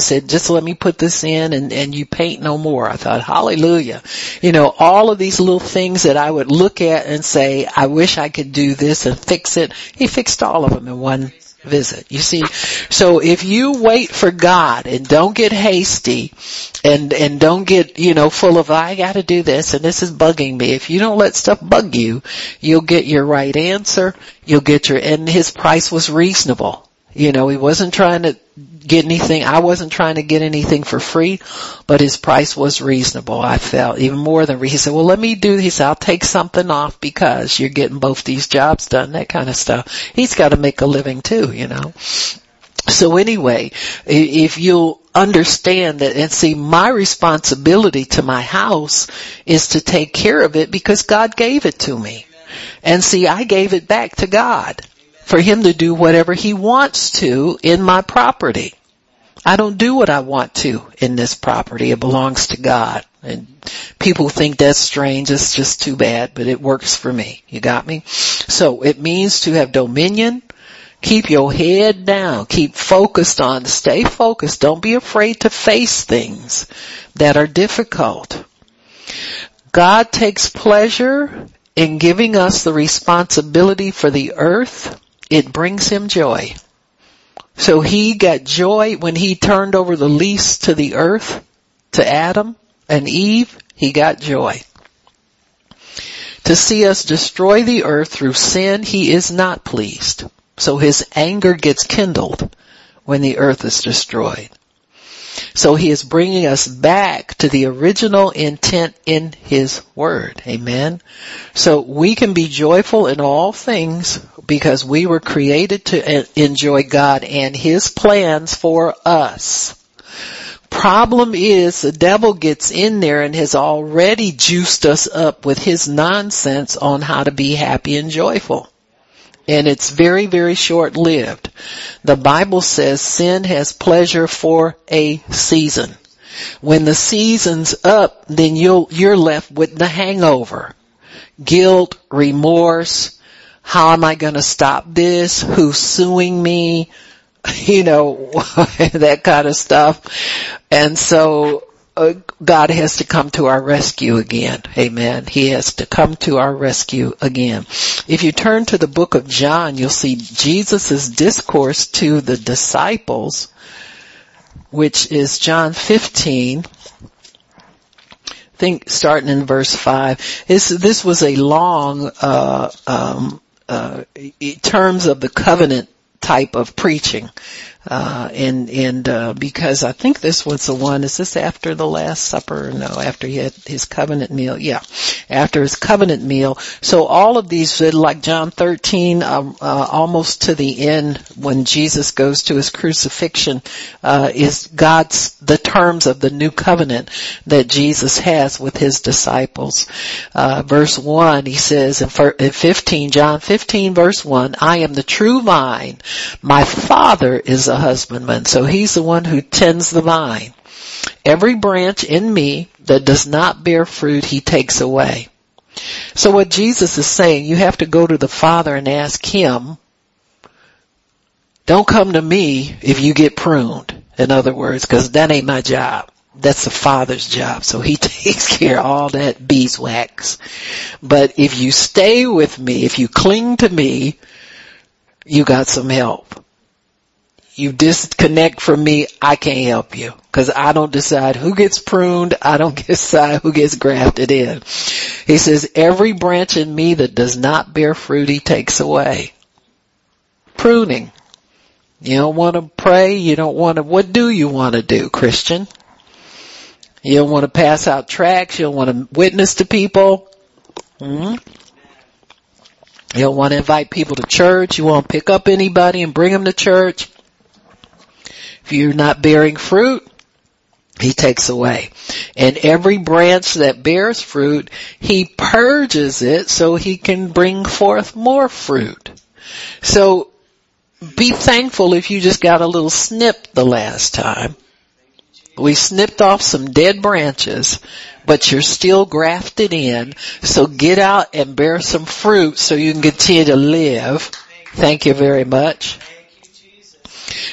said, just let me put this in and you paint no more. I thought, hallelujah. All of these little things that I would look at and say, I wish I could do this and fix it. He fixed all of them in one visit. You see, so if you wait for God and don't get hasty and don't get, full of, I got to do this and this is bugging me. If you don't let stuff bug you, you'll get your right answer. And his price was reasonable. He wasn't trying to get anything. I wasn't trying to get anything for free, but his price was reasonable. I felt even more than he said, well, let me do this. I'll take something off because you're getting both these jobs done, that kind of stuff. He's got to make a living too, So anyway, if you'll understand that and see, my responsibility to my house is to take care of it because God gave it to me. And see, I gave it back to God, for him to do whatever he wants to in my property. I don't do what I want to in this property. It belongs to God. And people think that's strange. It's just too bad, but it works for me. You got me? So it means to have dominion. Keep your head down. Keep focused on. Stay focused. Don't be afraid to face things that are difficult. God takes pleasure in giving us the responsibility for the earth. It brings him joy. So he got joy when he turned over the lease to the earth, to Adam and Eve. He got joy. To see us destroy the earth through sin, he is not pleased. So his anger gets kindled when the earth is destroyed. So he is bringing us back to the original intent in his word. Amen. So we can be joyful in all things because we were created to enjoy God and his plans for us. Problem is the devil gets in there and has already juiced us up with his nonsense on how to be happy and joyful. And it's very, very short-lived. The Bible says sin has pleasure for a season. When the season's up, then you're left with the hangover. Guilt, remorse, how am I going to stop this? Who's suing me? That kind of stuff. And so God has to come to our rescue again. Amen. He has to come to our rescue again. If you turn to the book of John, you'll see Jesus' discourse to the disciples, which is John 15. I think starting in verse 5. This was a long, terms of the covenant type of preaching. Because I think this was the one, is this after the Last Supper? No, after he had his covenant meal. Yeah, after his covenant meal. So all of these, like John 13, almost to the end when Jesus goes to his crucifixion, is the terms of the new covenant that Jesus has with his disciples. Verse 1, he says in John 15, verse 1, I am the true vine. My Father is a husbandman. So he's the one who tends the vine. Every branch in me that does not bear fruit, he takes away. So what Jesus is saying, you have to go to the Father and ask Him. Don't come to me if you get pruned, in other words, because that ain't my job. That's the Father's job. So He takes care of all that beeswax. But if you stay with me, if you cling to me, you got some help. You disconnect from me, I can't help you. Because I don't decide who gets pruned. I don't decide who gets grafted in. He says, every branch in me that does not bear fruit, He takes away. Pruning. You don't want to pray. You don't want to, what do you want to do, Christian? You don't want to pass out tracts. You don't want to witness to people. You don't want to invite people to church. You won't pick up anybody and bring them to church. If you're not bearing fruit, He takes away. And every branch that bears fruit, He purges it so He can bring forth more fruit. So be thankful if you just got a little snip the last time. We snipped off some dead branches, but you're still grafted in. So get out and bear some fruit so you can continue to live. Thank you very much.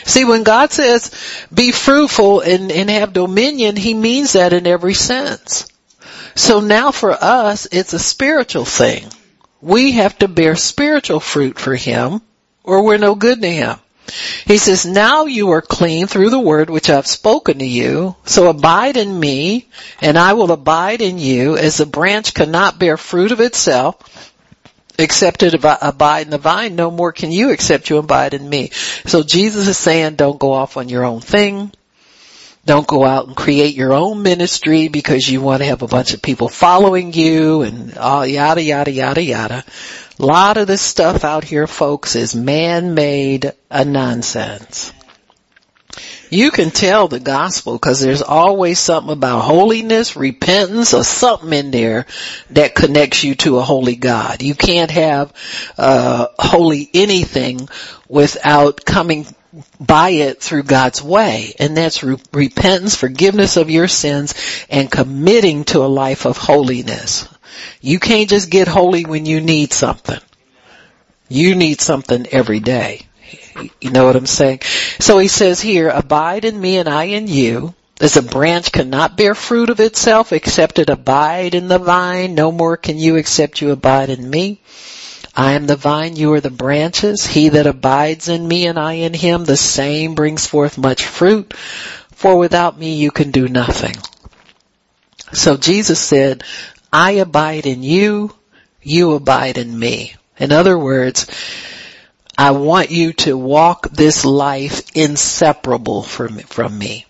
See, when God says be fruitful and have dominion, He means that in every sense. So now for us, it's a spiritual thing. We have to bear spiritual fruit for Him, or we're no good to Him. He says, now you are clean through the word which I've spoken to you. So abide in me, and I will abide in you, as the branch cannot bear fruit of itself, except it abide in the vine. No more can you, except you abide in me. So Jesus is saying, don't go off on your own thing. Don't go out and create your own ministry because you want to have a bunch of people following you and all yada, yada, yada, yada. A lot of this stuff out here, folks, is man-made nonsense. You can tell the gospel because there's always something about holiness, repentance, or something in there that connects you to a holy God. You can't have holy anything without coming by it through God's way, and that's repentance, forgiveness of your sins, and committing to a life of holiness. You can't just get holy when you need something. You need something every day. You know what I'm saying? So He says here, abide in me and I in you. As a branch cannot bear fruit of itself except it abide in the vine, no more can you except you abide in me. I am the vine, you are the branches. He that abides in me and I in him, the same brings forth much fruit. For without me you can do nothing. So Jesus said, I abide in you, you abide in me. In other words, I want you to walk this life inseparable from me,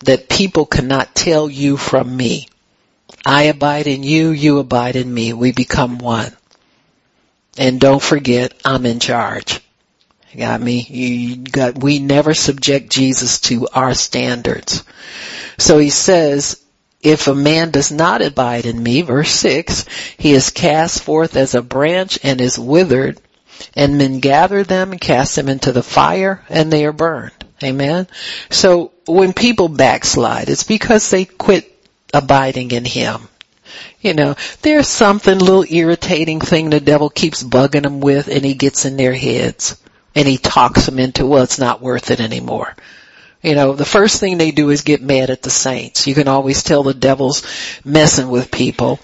that people cannot tell you from me. I abide in you, you abide in me. We become one. And don't forget, I'm in charge. You got me? We never subject Jesus to our standards. So He says, if a man does not abide in me, verse 6, he is cast forth as a branch and is withered, and men gather them and cast them into the fire, and they are burned. Amen? So when people backslide, it's because they quit abiding in Him. You know, there's something, little irritating thing the devil keeps bugging them with, and he gets in their heads and he talks them into, well, it's not worth it anymore. You know, the first thing they do is get mad at the saints. You can always tell the devil's messing with people.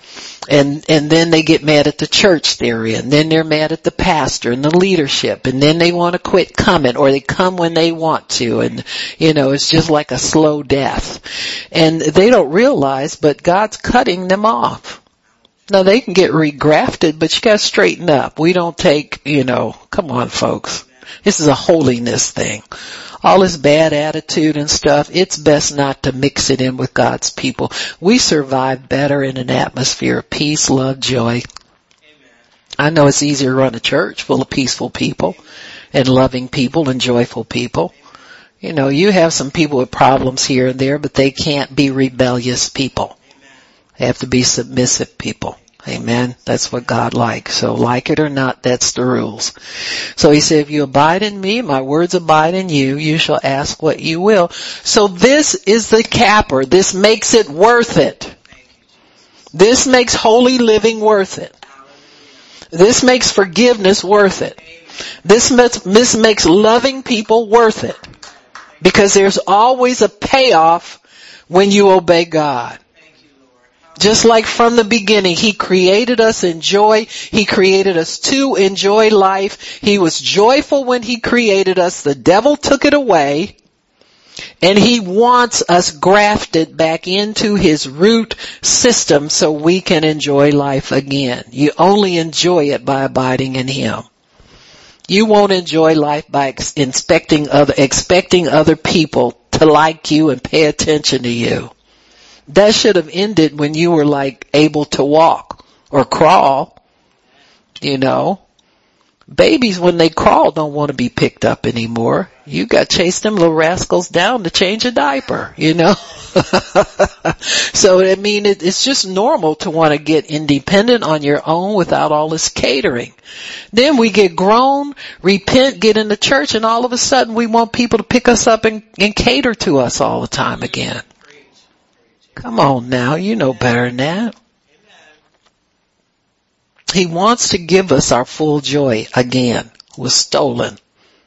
And then they get mad at the church they're in. Then they're mad at the pastor and the leadership. And then they want to quit coming, or they come when they want to. And, you know, it's just like a slow death. And they don't realize, but God's cutting them off. Now, they can get regrafted, but you got to straighten up. We don't take, you know, come on, folks. This is a holiness thing. All this bad attitude and stuff, it's best not to mix it in with God's people. We survive better in an atmosphere of peace, love, joy. Amen. I know it's easier to run a church full of peaceful people and loving people and joyful people. You know, you have some people with problems here and there, but they can't be rebellious people. Amen. They have to be submissive people. Amen. That's what God likes. So like it or not, that's the rules. So He said, if you abide in me, my words abide in you, you shall ask what you will. So this is the capper. This makes it worth it. This makes holy living worth it. This makes forgiveness worth it. This makes loving people worth it. Because there's always a payoff when you obey God. Just like from the beginning, He created us in joy. He created us to enjoy life. He was joyful when He created us. The devil took it away. And He wants us grafted back into His root system so we can enjoy life again. You only enjoy it by abiding in Him. You won't enjoy life by expecting other people to like you and pay attention to you. That should have ended when you were able to walk or crawl, Babies, when they crawl, don't want to be picked up anymore. You got to chase them little rascals down to change a diaper, So, it's just normal to want to get independent on your own without all this catering. Then we get grown, repent, get in the church, and all of a sudden we want people to pick us up and cater to us all the time again. Come on now, you know better than that. He wants to give us our full joy again. It was stolen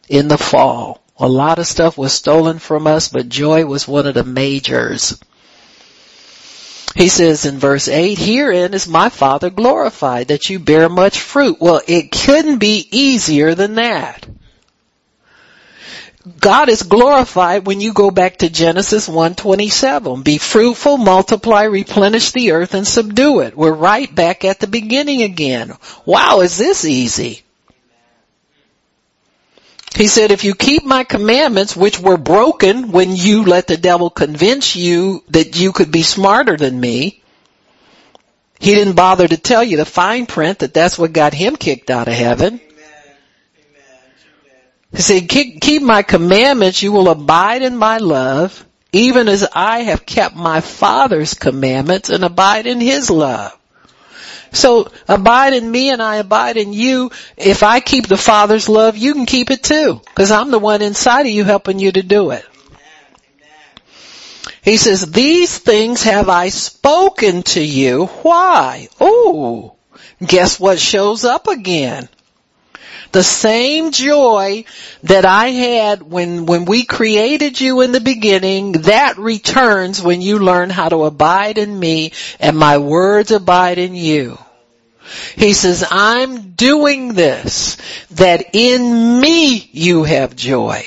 in the fall. A lot of stuff was stolen from us, but joy was one of the majors. He says in verse 8, "Herein is my Father glorified, that you bear much fruit." Well, it couldn't be easier than that. God is glorified when you go back to Genesis 1:27. Be fruitful, multiply, replenish the earth, and subdue it. We're right back at the beginning again. Wow, is this easy? He said, if you keep my commandments, which were broken when you let the devil convince you that you could be smarter than me. He didn't bother to tell you the fine print that's what got him kicked out of heaven. He said, keep my commandments, you will abide in my love, even as I have kept my Father's commandments and abide in His love. So abide in me and I abide in you. If I keep the Father's love, you can keep it too, because I'm the one inside of you helping you to do it. He says, these things have I spoken to you. Why? Oh, guess what shows up again? The same joy that I had when we created you in the beginning, that returns when you learn how to abide in me and my words abide in you. He says, I'm doing this, that in me you have joy.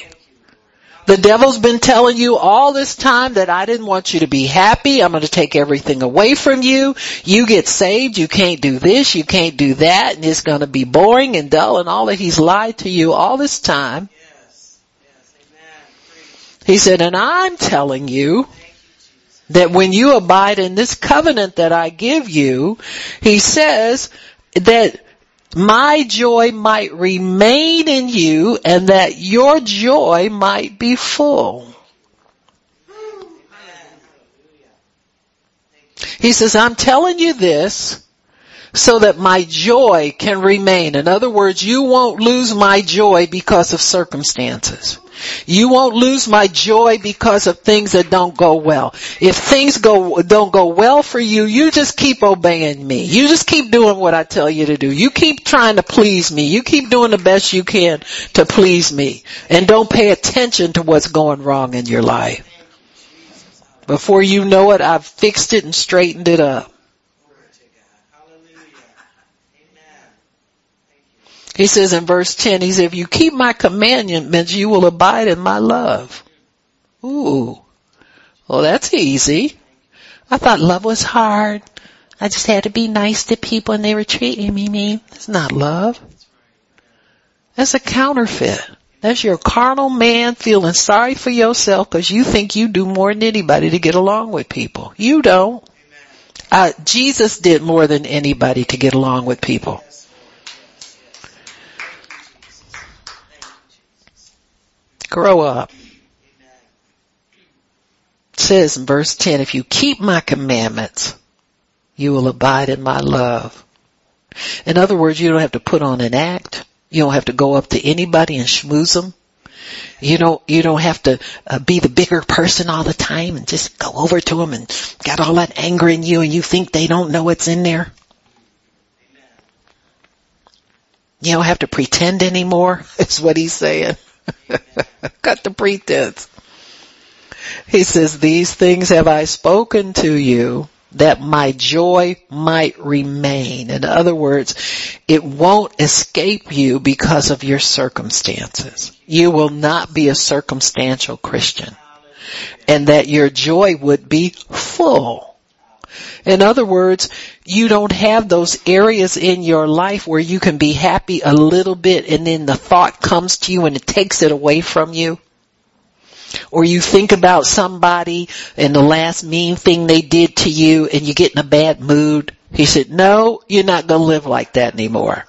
The devil's been telling you all this time that I didn't want you to be happy. I'm going to take everything away from you. You get saved. You can't do this. You can't do that. And it's going to be boring and dull and all that. He's lied to you all this time. Yes. Amen. He said, and I'm telling you that when you abide in this covenant that I give you, he says that my joy might remain in you and that your joy might be full. He says, I'm telling you this so that my joy can remain. In other words, you won't lose my joy because of circumstances. You won't lose my joy because of things that don't go well. If things don't go well for you, you just keep obeying me. You just keep doing what I tell you to do. You keep trying to please me. You keep doing the best you can to please me. And don't pay attention to what's going wrong in your life. Before you know it, I've fixed it and straightened it up. He says in verse 10, he said, if you keep my commandments, you will abide in my love. Ooh. Well, that's easy. I thought love was hard. I just had to be nice to people and they were treating me mean. That's not love. That's a counterfeit. That's your carnal man feeling sorry for yourself because you think you do more than anybody to get along with people. You don't. Jesus did more than anybody to get along with people. Grow up. It says in verse 10, if you keep my commandments, you will abide in my love. In other words, you don't have to put on an act. You don't have to go up to anybody and schmooze them. You don't have to be the bigger person all the time and just go over to them and got all that anger in you and you think they don't know what's in there. You don't have to pretend anymore, is what he's saying. Cut the pretense. He says, these things have I spoken to you that my joy might remain. In other words, it won't escape you because of your circumstances. You will not be a circumstantial Christian, and that your joy would be full. In other words, you don't have those areas in your life where you can be happy a little bit and then the thought comes to you and it takes it away from you. Or you think about somebody and the last mean thing they did to you and you get in a bad mood. He said, no, you're not going to live like that anymore.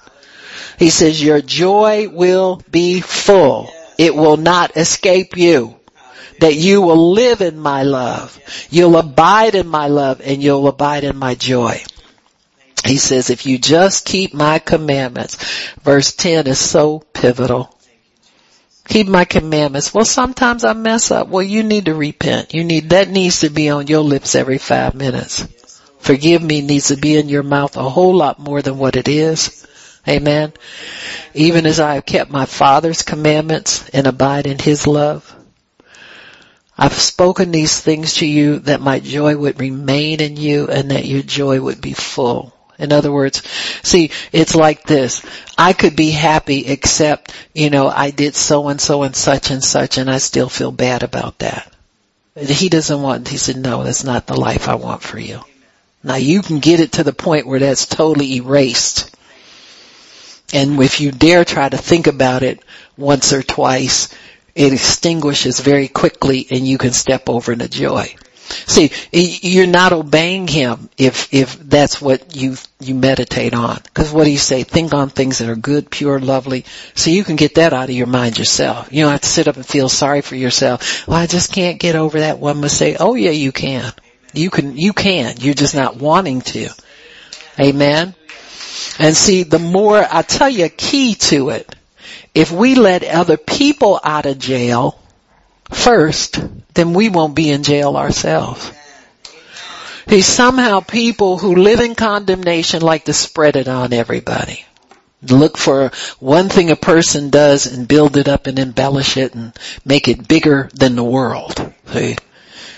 He says, your joy will be full. It will not escape you. That you will live in my love. You'll abide in my love and you'll abide in my joy. He says, if you just keep my commandments. Verse 10 is so pivotal. Keep my commandments. Well, sometimes I mess up. Well, you need to repent. That needs to be on your lips every 5 minutes. Forgive me needs to be in your mouth a whole lot more than what it is. Amen. Even as I have kept my Father's commandments and abide in his love. I've spoken these things to you that my joy would remain in you and that your joy would be full. In other words, see, it's like this. I could be happy except, I did so and so and such and I still feel bad about that. He said, no, that's not the life I want for you. Now you can get it to the point where that's totally erased. And if you dare try to think about it once or twice, it extinguishes very quickly and you can step over into joy. See, you're not obeying him if that's what you meditate on. Because what do you say? Think on things that are good, pure, lovely. So you can get that out of your mind yourself. You don't have to sit up and feel sorry for yourself. Well, I just can't get over that one mistake. Oh yeah, you can. You can. You're just not wanting to. Amen. And see, the more, I tell you a key to it. If we let other people out of jail first, then we won't be in jail ourselves. See, somehow people who live in condemnation like to spread it on everybody. Look for one thing a person does and build it up and embellish it and make it bigger than the world. See?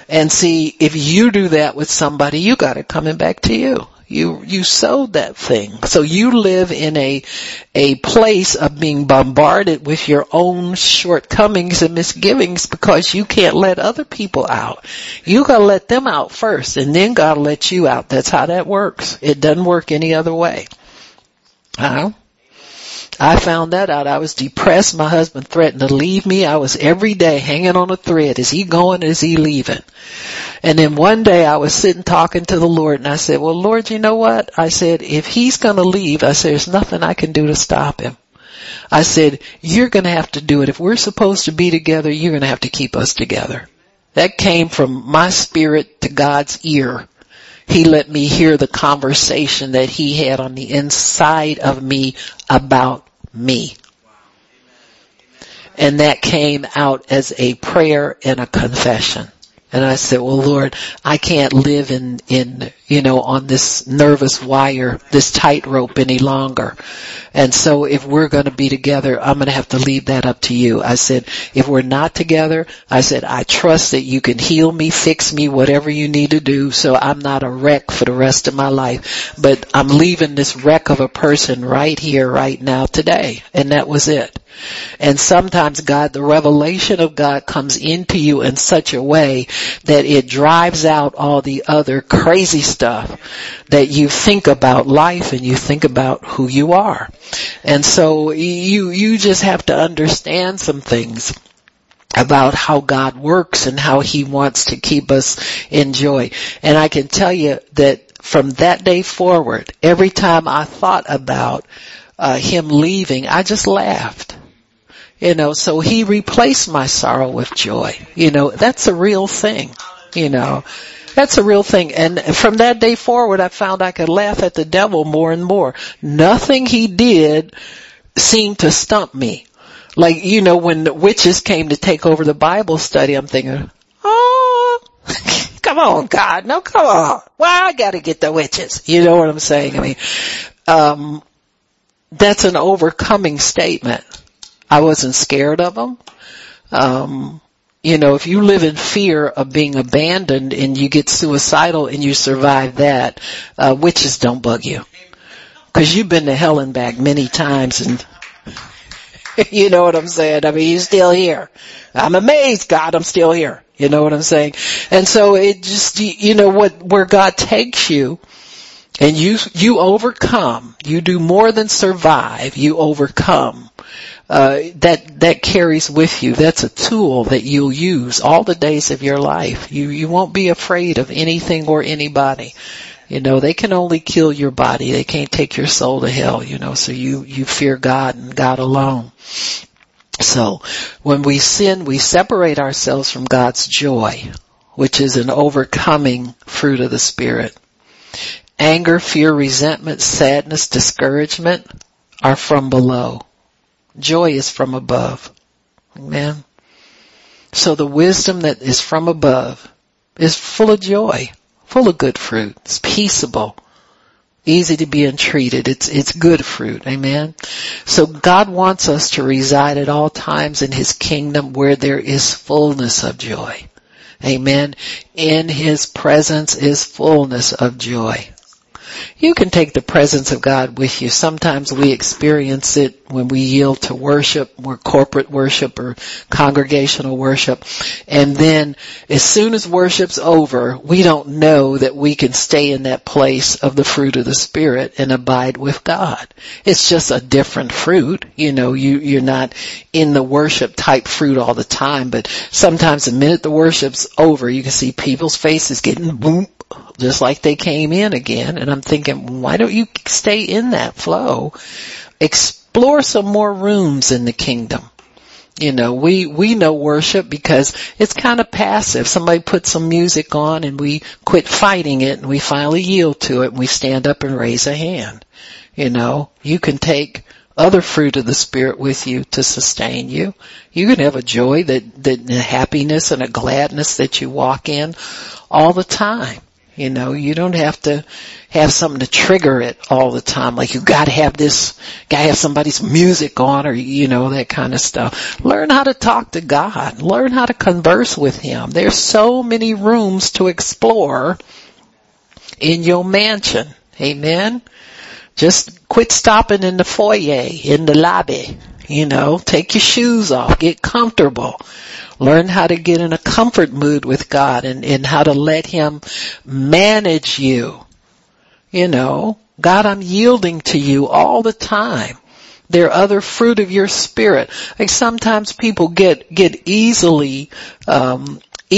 And see, if you do that with somebody, you got it coming back to you. You sowed that thing. So you live in a place of being bombarded with your own shortcomings and misgivings because you can't let other people out. You gotta let them out first and then God let you out. That's how that works. It doesn't work any other way. I found that out. I was depressed. My husband threatened to leave me. I was every day hanging on a thread. Is he going? Is he leaving? And then one day I was sitting talking to the Lord and I said, well, Lord, you know what? I said, if he's going to leave, I said, there's nothing I can do to stop him. I said, you're going to have to do it. If we're supposed to be together, you're going to have to keep us together. That came from my spirit to God's ear. He let me hear the conversation that he had on the inside of me about me. And that came out as a prayer and a confession. And I said, well, Lord, I can't live in on this nervous wire, this tightrope any longer. And so if we're going to be together, I'm going to have to leave that up to you. I said, if we're not together, I said, I trust that you can heal me, fix me, whatever you need to do. So I'm not a wreck for the rest of my life, but I'm leaving this wreck of a person right here, right now, today. And that was it. And sometimes God, the revelation of God comes into you in such a way that it drives out all the other crazy stuff that you think about life and you think about who you are. And so you just have to understand some things about how God works and how he wants to keep us in joy. And I can tell you that from that day forward, every time I thought about him leaving, I just laughed. So he replaced my sorrow with joy. That's a real thing. That's a real thing. And from that day forward, I found I could laugh at the devil more and more. Nothing he did seemed to stump me. Like, you know, when the witches came to take over the Bible study, I'm thinking, oh, come on, God. No, come on. Why I got to get the witches? You know what I'm saying? I mean, that's an overcoming statement. I wasn't scared of them. You know, if you live in fear of being abandoned and you get suicidal and you survive that, witches don't bug you. Because you've been to hell and back many times, and you know what I'm saying? I mean, you're still here. I'm amazed, God, I'm still here. You know what I'm saying? And so it just, you know, what, where God takes you, and you overcome, you do more than survive, you overcome. That carries with you. That's a tool that you'll use all the days of your life. You won't be afraid of anything or anybody. You know, they can only kill your body. They can't take your soul to hell, you know, so you fear God and God alone. So when we sin, we separate ourselves from God's joy, which is an overcoming fruit of the Spirit. Anger, fear, resentment, sadness, discouragement are from below. Joy is from above. Amen. So the wisdom that is from above is full of joy, full of good fruit. It's peaceable, easy to be entreated. It's good fruit. Amen. So God wants us to reside at all times in His kingdom where there is fullness of joy. Amen. In His presence is fullness of joy. You can take the presence of God with you. Sometimes we experience it when we yield to worship, more corporate worship or congregational worship. And then as soon as worship's over, we don't know that we can stay in that place of the fruit of the Spirit and abide with God. It's just a different fruit. You know, you're not in the worship type fruit all the time, but sometimes the minute the worship's over, you can see people's faces getting boom, just like they came in again. And I'm thinking, why don't you stay in that flow? Explore some more rooms in the kingdom. You know, we know worship because it's kind of passive. Somebody puts some music on and we quit fighting it and we finally yield to it and we stand up and raise a hand. You know, you can take other fruit of the Spirit with you to sustain you. You can have a joy that happiness and a gladness that you walk in all the time. You know, you don't have to have something to trigger it all the time. Like you gotta have somebody's music on or, you know, that kind of stuff. Learn how to talk to God. Learn how to converse with Him. There's so many rooms to explore in your mansion. Amen. Just quit stopping in the foyer, in the lobby. You know, take your shoes off, get comfortable. Learn how to get in a comfort mood with God and how to let Him manage you. You know, God, I'm yielding to you all the time. There are other fruit of your Spirit. Like sometimes people get easily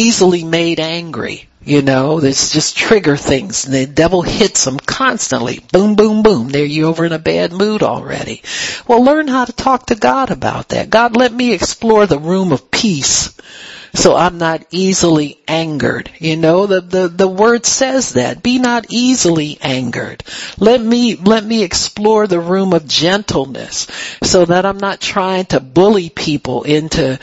made angry. You know, it's just trigger things. The devil hits them constantly. Boom, boom, boom. There you over in a bad mood already. Well, learn how to talk to God about that. God, let me explore the room of peace so I'm not easily angered. You know, the word says that. Be not easily angered. Let me explore the room of gentleness so that I'm not trying to bully people into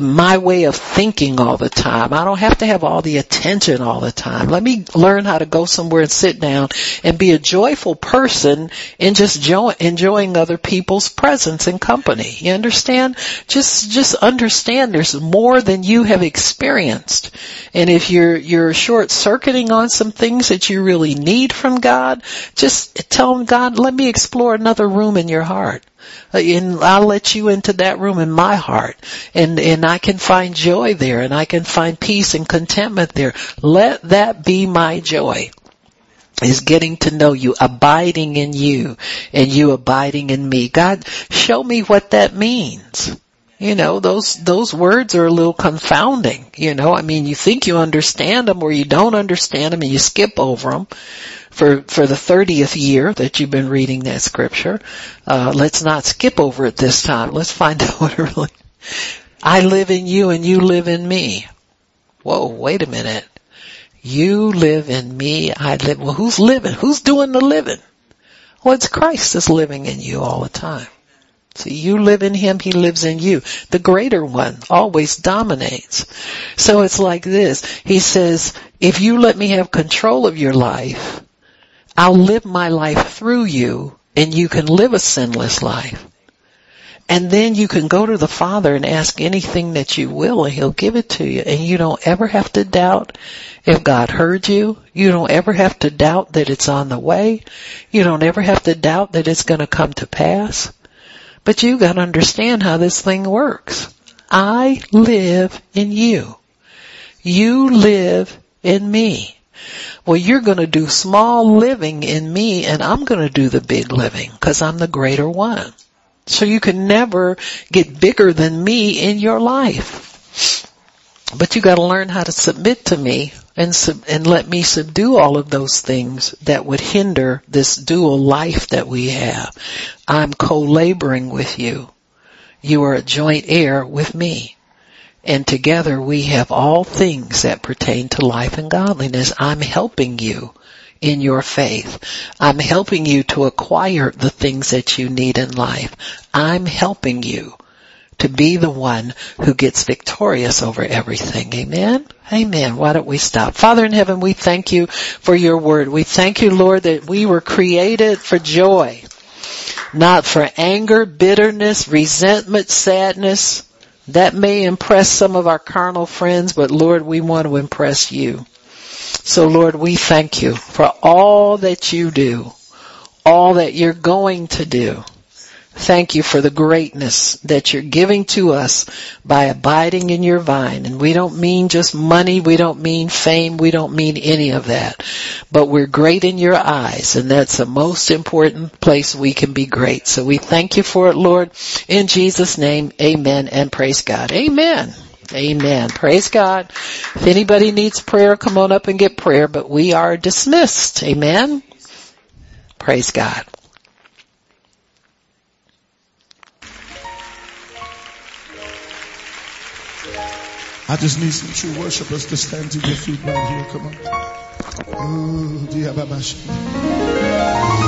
my way of thinking all the time. I don't have to have all the attention all the time. Let me learn how to go somewhere and sit down and be a joyful person and just enjoying other people's presence and company. You understand? Just understand there's more than you have experienced. And if you're short-circuiting on some things that you really need from God, just tell Him, God, let me explore another room in your heart. And I'll let you into that room in my heart. And I can find joy there, and I can find peace and contentment there. Let that be my joy, is getting to know you, abiding in you, and you abiding in me. God, show me what that means. You know, those words are a little confounding. You know, I mean, you think you understand them or you don't understand them and you skip over them for the 30th year that you've been reading that scripture. Let's not skip over it this time. Let's find out what it really, I live in you and you live in me. Whoa, wait a minute. You live in me. I live. Well, who's living? Who's doing the living? Well, it's Christ that's living in you all the time. So you live in him, he lives in you. The greater one always dominates. So it's like this. He says, if you let me have control of your life, I'll live my life through you, and you can live a sinless life. And then you can go to the Father and ask anything that you will, and he'll give it to you. And you don't ever have to doubt if God heard you. You don't ever have to doubt that it's on the way. You don't ever have to doubt that it's going to come to pass. But you got to understand how this thing works. I live in you. You live in me. Well, you're going to do small living in me, and I'm going to do the big living because I'm the greater one. So you can never get bigger than me in your life. But you got to learn how to submit to me and let me subdue all of those things that would hinder this dual life that we have. I'm co-laboring with you. You are a joint heir with me. And together we have all things that pertain to life and godliness. I'm helping you in your faith. I'm helping you to acquire the things that you need in life. I'm helping you to be the one who gets victorious over everything. Amen? Amen. Why don't we stop? Father in heaven, we thank you for your word. We thank you, Lord, that we were created for joy, not for anger, bitterness, resentment, sadness. That may impress some of our carnal friends, but Lord, we want to impress you. So, Lord, we thank you for all that you do, all that you're going to do. Thank you for the greatness that you're giving to us by abiding in your vine. And we don't mean just money. We don't mean fame. We don't mean any of that. But we're great in your eyes, and that's the most important place we can be great. So we thank you for it, Lord. In Jesus' name, amen and praise God. Amen. Amen. Praise God. If anybody needs prayer, come on up and get prayer, but we are dismissed. Amen. Praise God. I just need some true worshipers to stand to your feet right here. Come on.